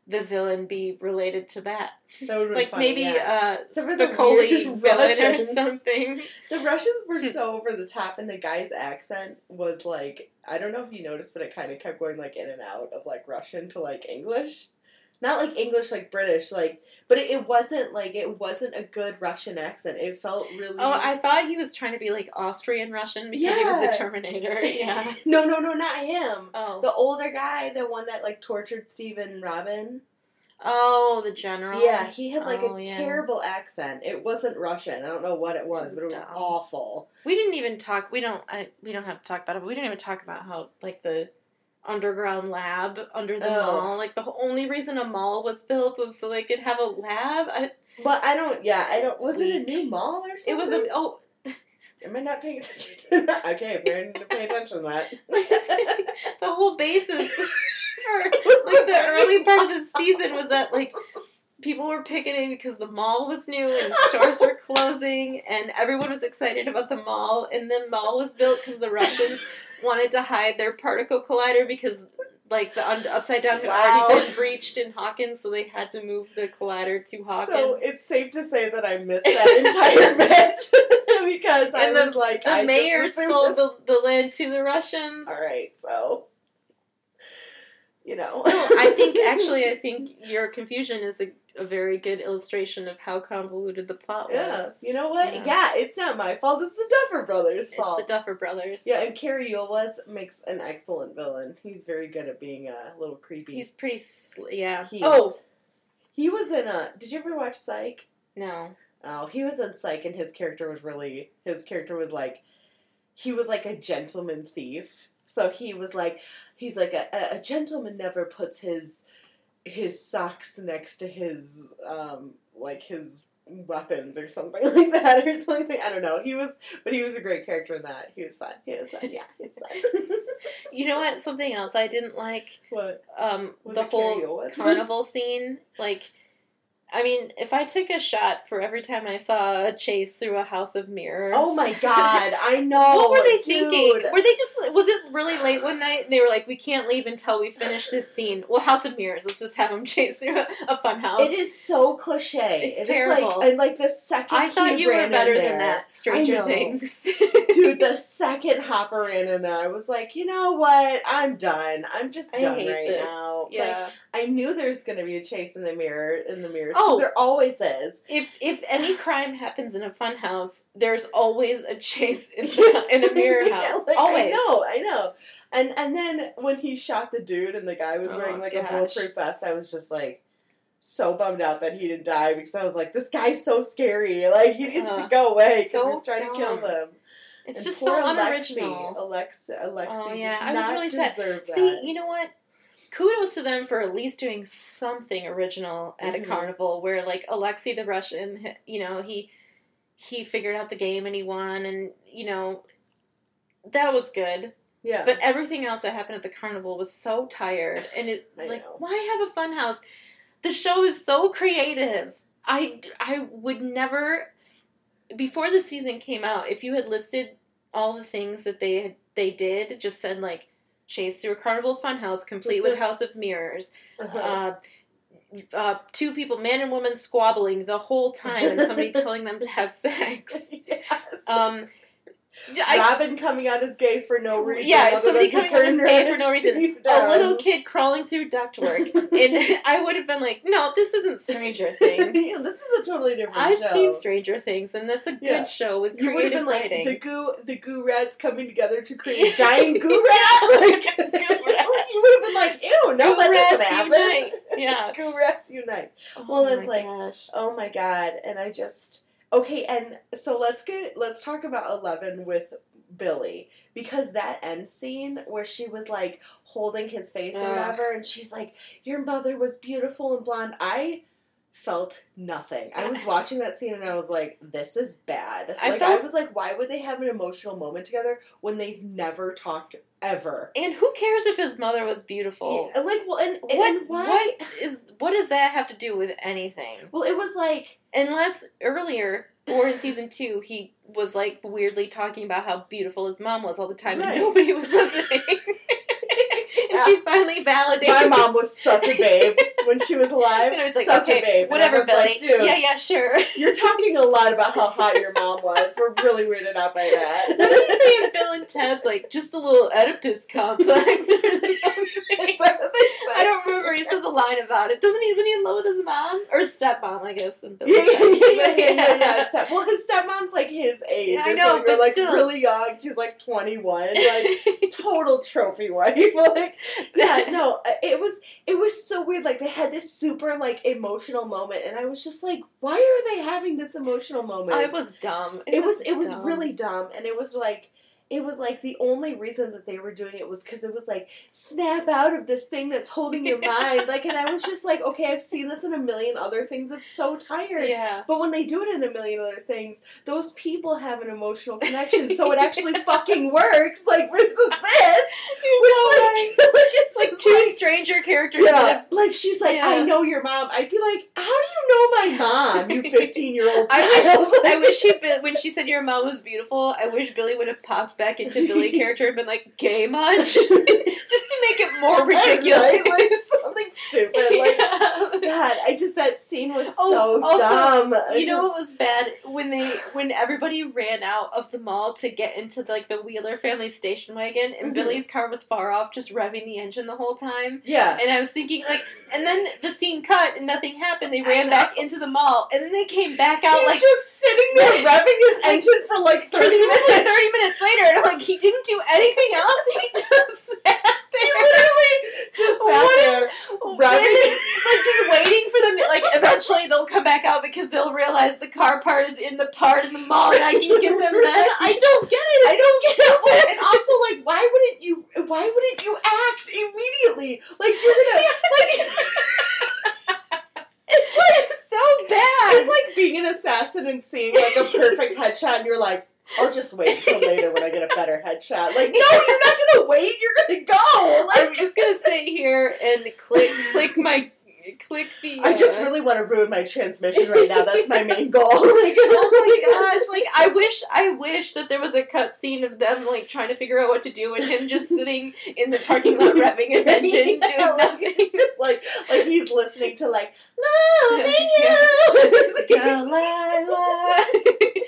the villain be related to that. That would be like funny, maybe Spicoli villain or something. The Russians were so over the top, and the guy's accent was, like, I don't know if you noticed, but it kind of kept going, like, in and out of, like, Russian to, like, English. Not like English, like British, like, but it wasn't a good Russian accent. It felt really... Oh, I thought he was trying to be like Austrian Russian because he was the Terminator. Yeah. No, not him. Oh. The older guy, the one that like tortured Steve and Robin. Oh, the general. Yeah, he had like a terrible accent. It wasn't Russian. I don't know what it was, but it was awful. We didn't even talk. We don't have to talk about it. But we didn't even talk about how like the underground lab under the mall. Like, the only reason a mall was built was so they could have a lab. Was it a new mall or something? It was Am I not paying attention to that? Okay, we're going to pay attention to that. The whole basis for, like, the early part of the season was that, like, people were picketing because the mall was new and stores were closing and everyone was excited about the mall, and the mall was built because the Russians wanted to hide their particle collider because, like, the Upside Down had already been breached in Hawkins, so they had to move the collider to Hawkins. So it's safe to say that I missed that entire bit because the mayor sold the land to the Russians. All right, so... You know. No, I think your confusion is a very good illustration of how convoluted the plot was. Yeah. You know what? Yeah, it's not my fault. It's the Duffer Brothers' fault. It's the Duffer Brothers. Yeah, and Cary Olwes makes an excellent villain. He's very good at being a little creepy. He's pretty... He was in a... Did you ever watch Psych? No. Oh, he was in Psych, and his character was really... His character was like... He was like a gentleman thief. So he was like, he's like, a gentleman never puts his socks next to his, like, his weapons or something like that or something. I don't know. He was a great character in that. He was fun. Yeah, he was fun. You know what? Something else I didn't like. What? The whole carnival scene. Like, I mean, if I took a shot for every time I saw a chase through a house of mirrors... Oh my god, I know! What were they thinking? Were they just... Was it really late one night and they were like, we can't leave until we finish this scene? Well, house of mirrors, let's just have them chase through a fun house. It is so cliche. It's terrible. Like, and like the second I thought you were better than that, Stranger Things. Dude, the second Hopper ran in there, I was like, you know what? I'm done. I'm just done right now. Yeah. Like, I knew there was going to be a chase in the mirror. Oh, there always is. If any crime happens in a fun house, there's always a chase in a mirror house. Yeah, like, always. I know. And then when he shot the dude and the guy was wearing like a bulletproof vest, I was just like so bummed out that he didn't die because I was like, this guy's so scary. Like he needs to go away because he's trying to kill him. It's just so unoriginal. Alexi did not deserve that. See, you know what? Kudos to them for at least doing something original at a carnival where, like, Alexei the Russian, you know, he figured out the game and he won and, you know, that was good. Yeah. But everything else that happened at the carnival was so tired and it, like, why have a fun house? The show is so creative. I would never, before the season came out, if you had listed all the things that they did, just said, like, chase through a carnival funhouse, complete with house of mirrors. Two people, man and woman, squabbling the whole time, and somebody telling them to have sex. Yes. Robin coming out as gay for no reason. Yeah, somebody coming out as gay for no reason. A little kid crawling through ductwork, and I would have been like, "No, this isn't Stranger Things. Yeah, this is a totally different show. I've seen Stranger Things, and that's a good show with creative writing. Like, the goo rats coming together to create a giant goo rat. Like, you would have been like, "Ew, no, that doesn't happen." Unite. Yeah, goo rats unite. Oh my god, and I just. Okay, and so let's talk about 11 with Billy, because that end scene where she was, like, holding his face or whatever, and she's like, your mother was beautiful and blonde, I felt nothing. I was watching that scene and I was like, this is bad. I was like, why would they have an emotional moment together when they've never talked ever? And who cares if his mother was beautiful? Yeah, like, well, and what does that have to do with anything? Well, it was like, unless earlier or in season 2 he was like weirdly talking about how beautiful his mom was all the time and nobody was listening. And she's finally validated. My mom was such a babe. when she was alive. And it was like, such okay, a babe. Whatever, Billy. Like, dude, yeah, sure. You're talking a lot about how hot your mom was. We're really weirded out by that. What do you say in Bill and Ted's, like, just a little Oedipus complex or something? I don't remember. He says a line about it. Isn't he in love with his mom? Or stepmom, I guess. In Bill and Ted's. Yeah. Well, his stepmom's, like, his age. Yeah, I know, something. But like, still. Really young. She's, like, 21. Like, total trophy wife. Like, yeah, no, it was so weird. Like, they had this super, like, emotional moment, and I was just like, why are they having this emotional moment? Oh, it was dumb. It was really dumb, and it was like the only reason that they were doing it was because it was like, snap out of this thing that's holding your mind. Like, and I was just like, okay, I've seen this in a million other things. It's so tiring. Yeah. But when they do it in a million other things, those people have an emotional connection, so it actually fucking works. Like, versus this. You're so right. Like, it's like two like, stranger characters. Yeah. Like, she's like, yeah. I know your mom. I'd be like, how do you know my mom, you 15-year-old child? I wish when she said your mom was beautiful, I wish Billy would have popped back into Billy character and been like, gay much? Just to make it more ridiculous. Right? Like, something stupid. Like, yeah. God, that scene was so dumb. Also, you know what was bad? When everybody ran out of the mall to get into, like, the Wheeler family station wagon, and mm-hmm. Billy's car was far off just revving the engine the whole time. Yeah. And I was thinking, like, and then the scene cut and nothing happened. They ran back into the mall, and then they came back out. He's like, just sitting there revving his engine for, like, 30 minutes. 30 minutes later. And I'm like, he didn't do anything else. He just sat there. He literally just sat there. Like, just waiting for them to, like, eventually they'll come back out because they'll realize the car part is in the part in the mall and I can get them then. I don't get it. And also, like, why wouldn't you act immediately? Like, you're gonna, like, it's like, it's so bad. It's like being an assassin and seeing, like, a perfect headshot and you're like, I'll just wait until later when I get a better headshot. Like, no, you're not going to wait. You're going to go. Like, I'm just going to sit here and click the... I just really want to ruin my transmission right now. That's my main goal. Like, oh my gosh. Like, I wish that there was a cut scene of them, like, trying to figure out what to do and him just sitting in the parking lot revving his engine, doing nothing. He's just like, he's listening to, like, loving you.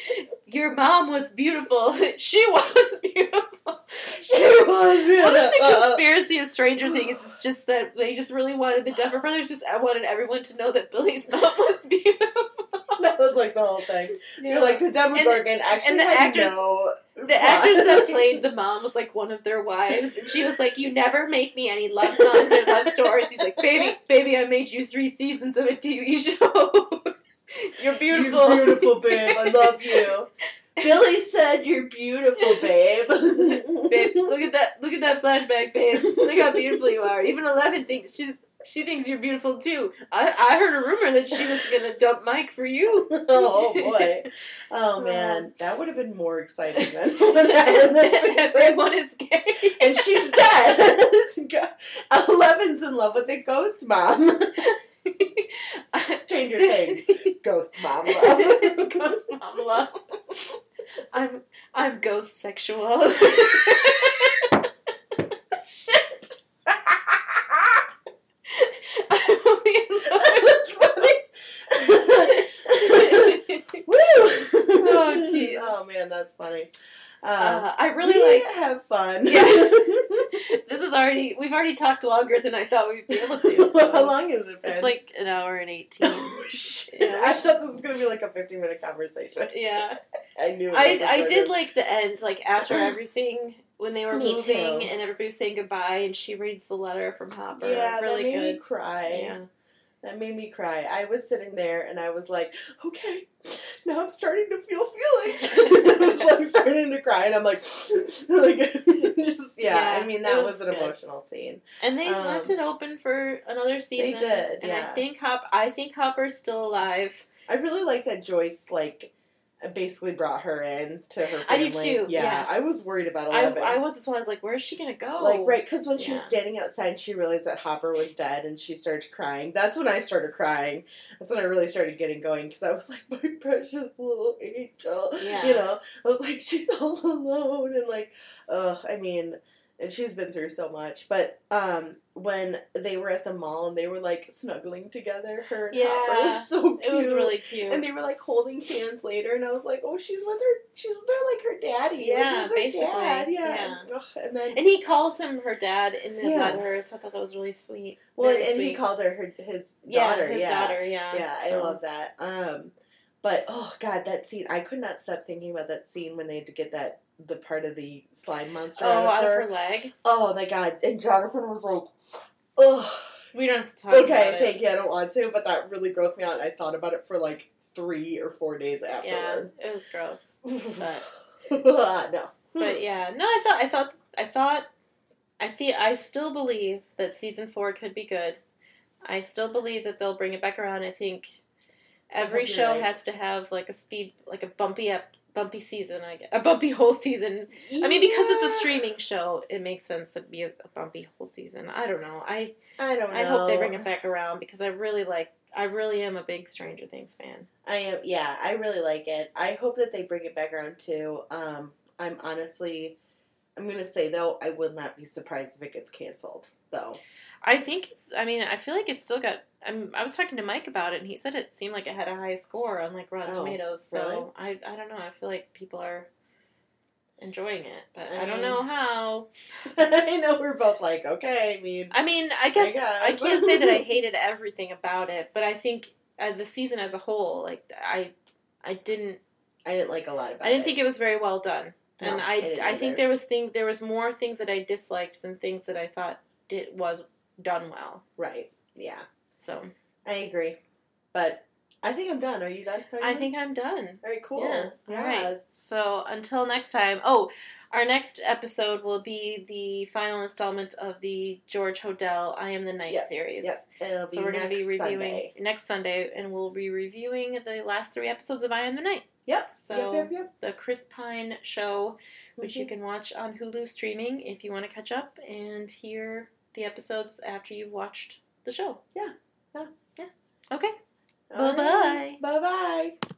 Your mom was beautiful. She was beautiful. One of the conspiracy of Stranger Things is just that they just really wanted the Duffer Brothers. Just wanted everyone to know that Billy's mom was beautiful. That was like the whole thing. Yeah. You're like, the Demogorgon actually had no... The actress that played the mom was, like, one of their wives, and she was like, you never make me any love songs or love stories. She's like, baby, I made you 3 seasons of a TV show. You're beautiful. You're beautiful, babe. I love you. Billy said you're beautiful, babe. Babe, look at that flashback, babe. Look how beautiful you are. Even 11 thinks she thinks you're beautiful too. I heard a rumor that she was gonna dump Mike for you. Oh boy. Oh man. That would have been more exciting than everyone is gay. And she's dead. 11's in love with a ghost mom. Stranger Things. Ghost mom love. Ghost mom love. I'm ghost sexual. Shit. I'm only in love. Woo! Oh jeez. Oh man, that's funny. I really like to have fun. Yeah. This is already... We've already talked longer than I thought we'd be able to. So. How long has it been? It's like 1 hour and 18. Oh, shit. Yeah. I thought this was going to be like a 15-minute conversation. Yeah. I knew it. I did like the end, like after everything... When they were moving and everybody was saying goodbye and she reads the letter from Hopper. Yeah, really that made me cry. Yeah. That made me cry. I was sitting there and I was like, okay, now I'm starting to feel feelings. I was like starting to cry and I'm like, just, yeah. I mean, that was an emotional scene. And they left it open for another season. They did, and yeah. I think Hopper's still alive. I really like that Joyce, like... basically brought her in to her family. I do too, yeah. Yes. I was worried about 11. I was as well. I was like, where is she going to go? Like, right, because when she was standing outside and she realized that Hopper was dead and she started crying, that's when I started crying. That's when I really started getting going because I was like, my precious little angel. Yeah. You know? I was like, she's all alone and like, I mean... and she's been through so much, but when they were at the mall and they were, like, snuggling together, her and Hopper was so cute. It was really cute. And they were, like, holding hands later, and I was like, oh, she's with her, like, her daddy. Yeah, like, basically. Dad. Yeah. Ugh, and he calls him her dad in the letters, so I thought that was really sweet. Well, He called her his daughter. Yeah, his daughter, yeah. Yeah, so. I love that. But, oh, God, that scene. I could not stop thinking about that scene when they had to get the part of the slime monster out of her leg. Oh, my God. And Jonathan was like, ugh. We don't have to talk about it. Okay, thank you. I don't want to, but that really grossed me out. And I thought about it for, like, 3 or 4 days afterward. Yeah, it was gross. But no. But, yeah. No, I still believe that season 4 could be good. I still believe that they'll bring it back around. I think... Every show has to have, like, a bumpy season, I guess. A bumpy whole season. Yeah. I mean, because it's a streaming show, it makes sense to be a bumpy whole season. I don't know. I don't know. I hope they bring it back around, because I really am a big Stranger Things fan. I am, yeah. I really like it. I hope that they bring it back around, too. I'm going to say, though, I would not be surprised if it gets canceled, though. I feel like it's still got... I was talking to Mike about it, and he said it seemed like it had a high score on, like, Rotten Tomatoes. So really? I don't know. I feel like people are enjoying it, but I don't know how. I know we're both like, okay, I guess. I can't say that I hated everything about it, but I think the season as a whole, like, I didn't like a lot about it. I didn't think it was very well done. No, and I think there was more things that I disliked than things that I thought was done well. Right. Yeah. So I agree, but I think I'm done. Are you done? I think I'm done. Very cool. Yeah. All right. So until next time. Oh, our next episode will be the final installment of the George Hodel I Am the Night series. Yep. So we're going to be reviewing next Sunday, and we'll be reviewing the last 3 episodes of I Am the Night. Yep. So the Chris Pine show, which you can watch on Hulu streaming if you want to catch up and hear the episodes after you've watched the show. Yeah. Okay. Bye-bye. Bye-bye.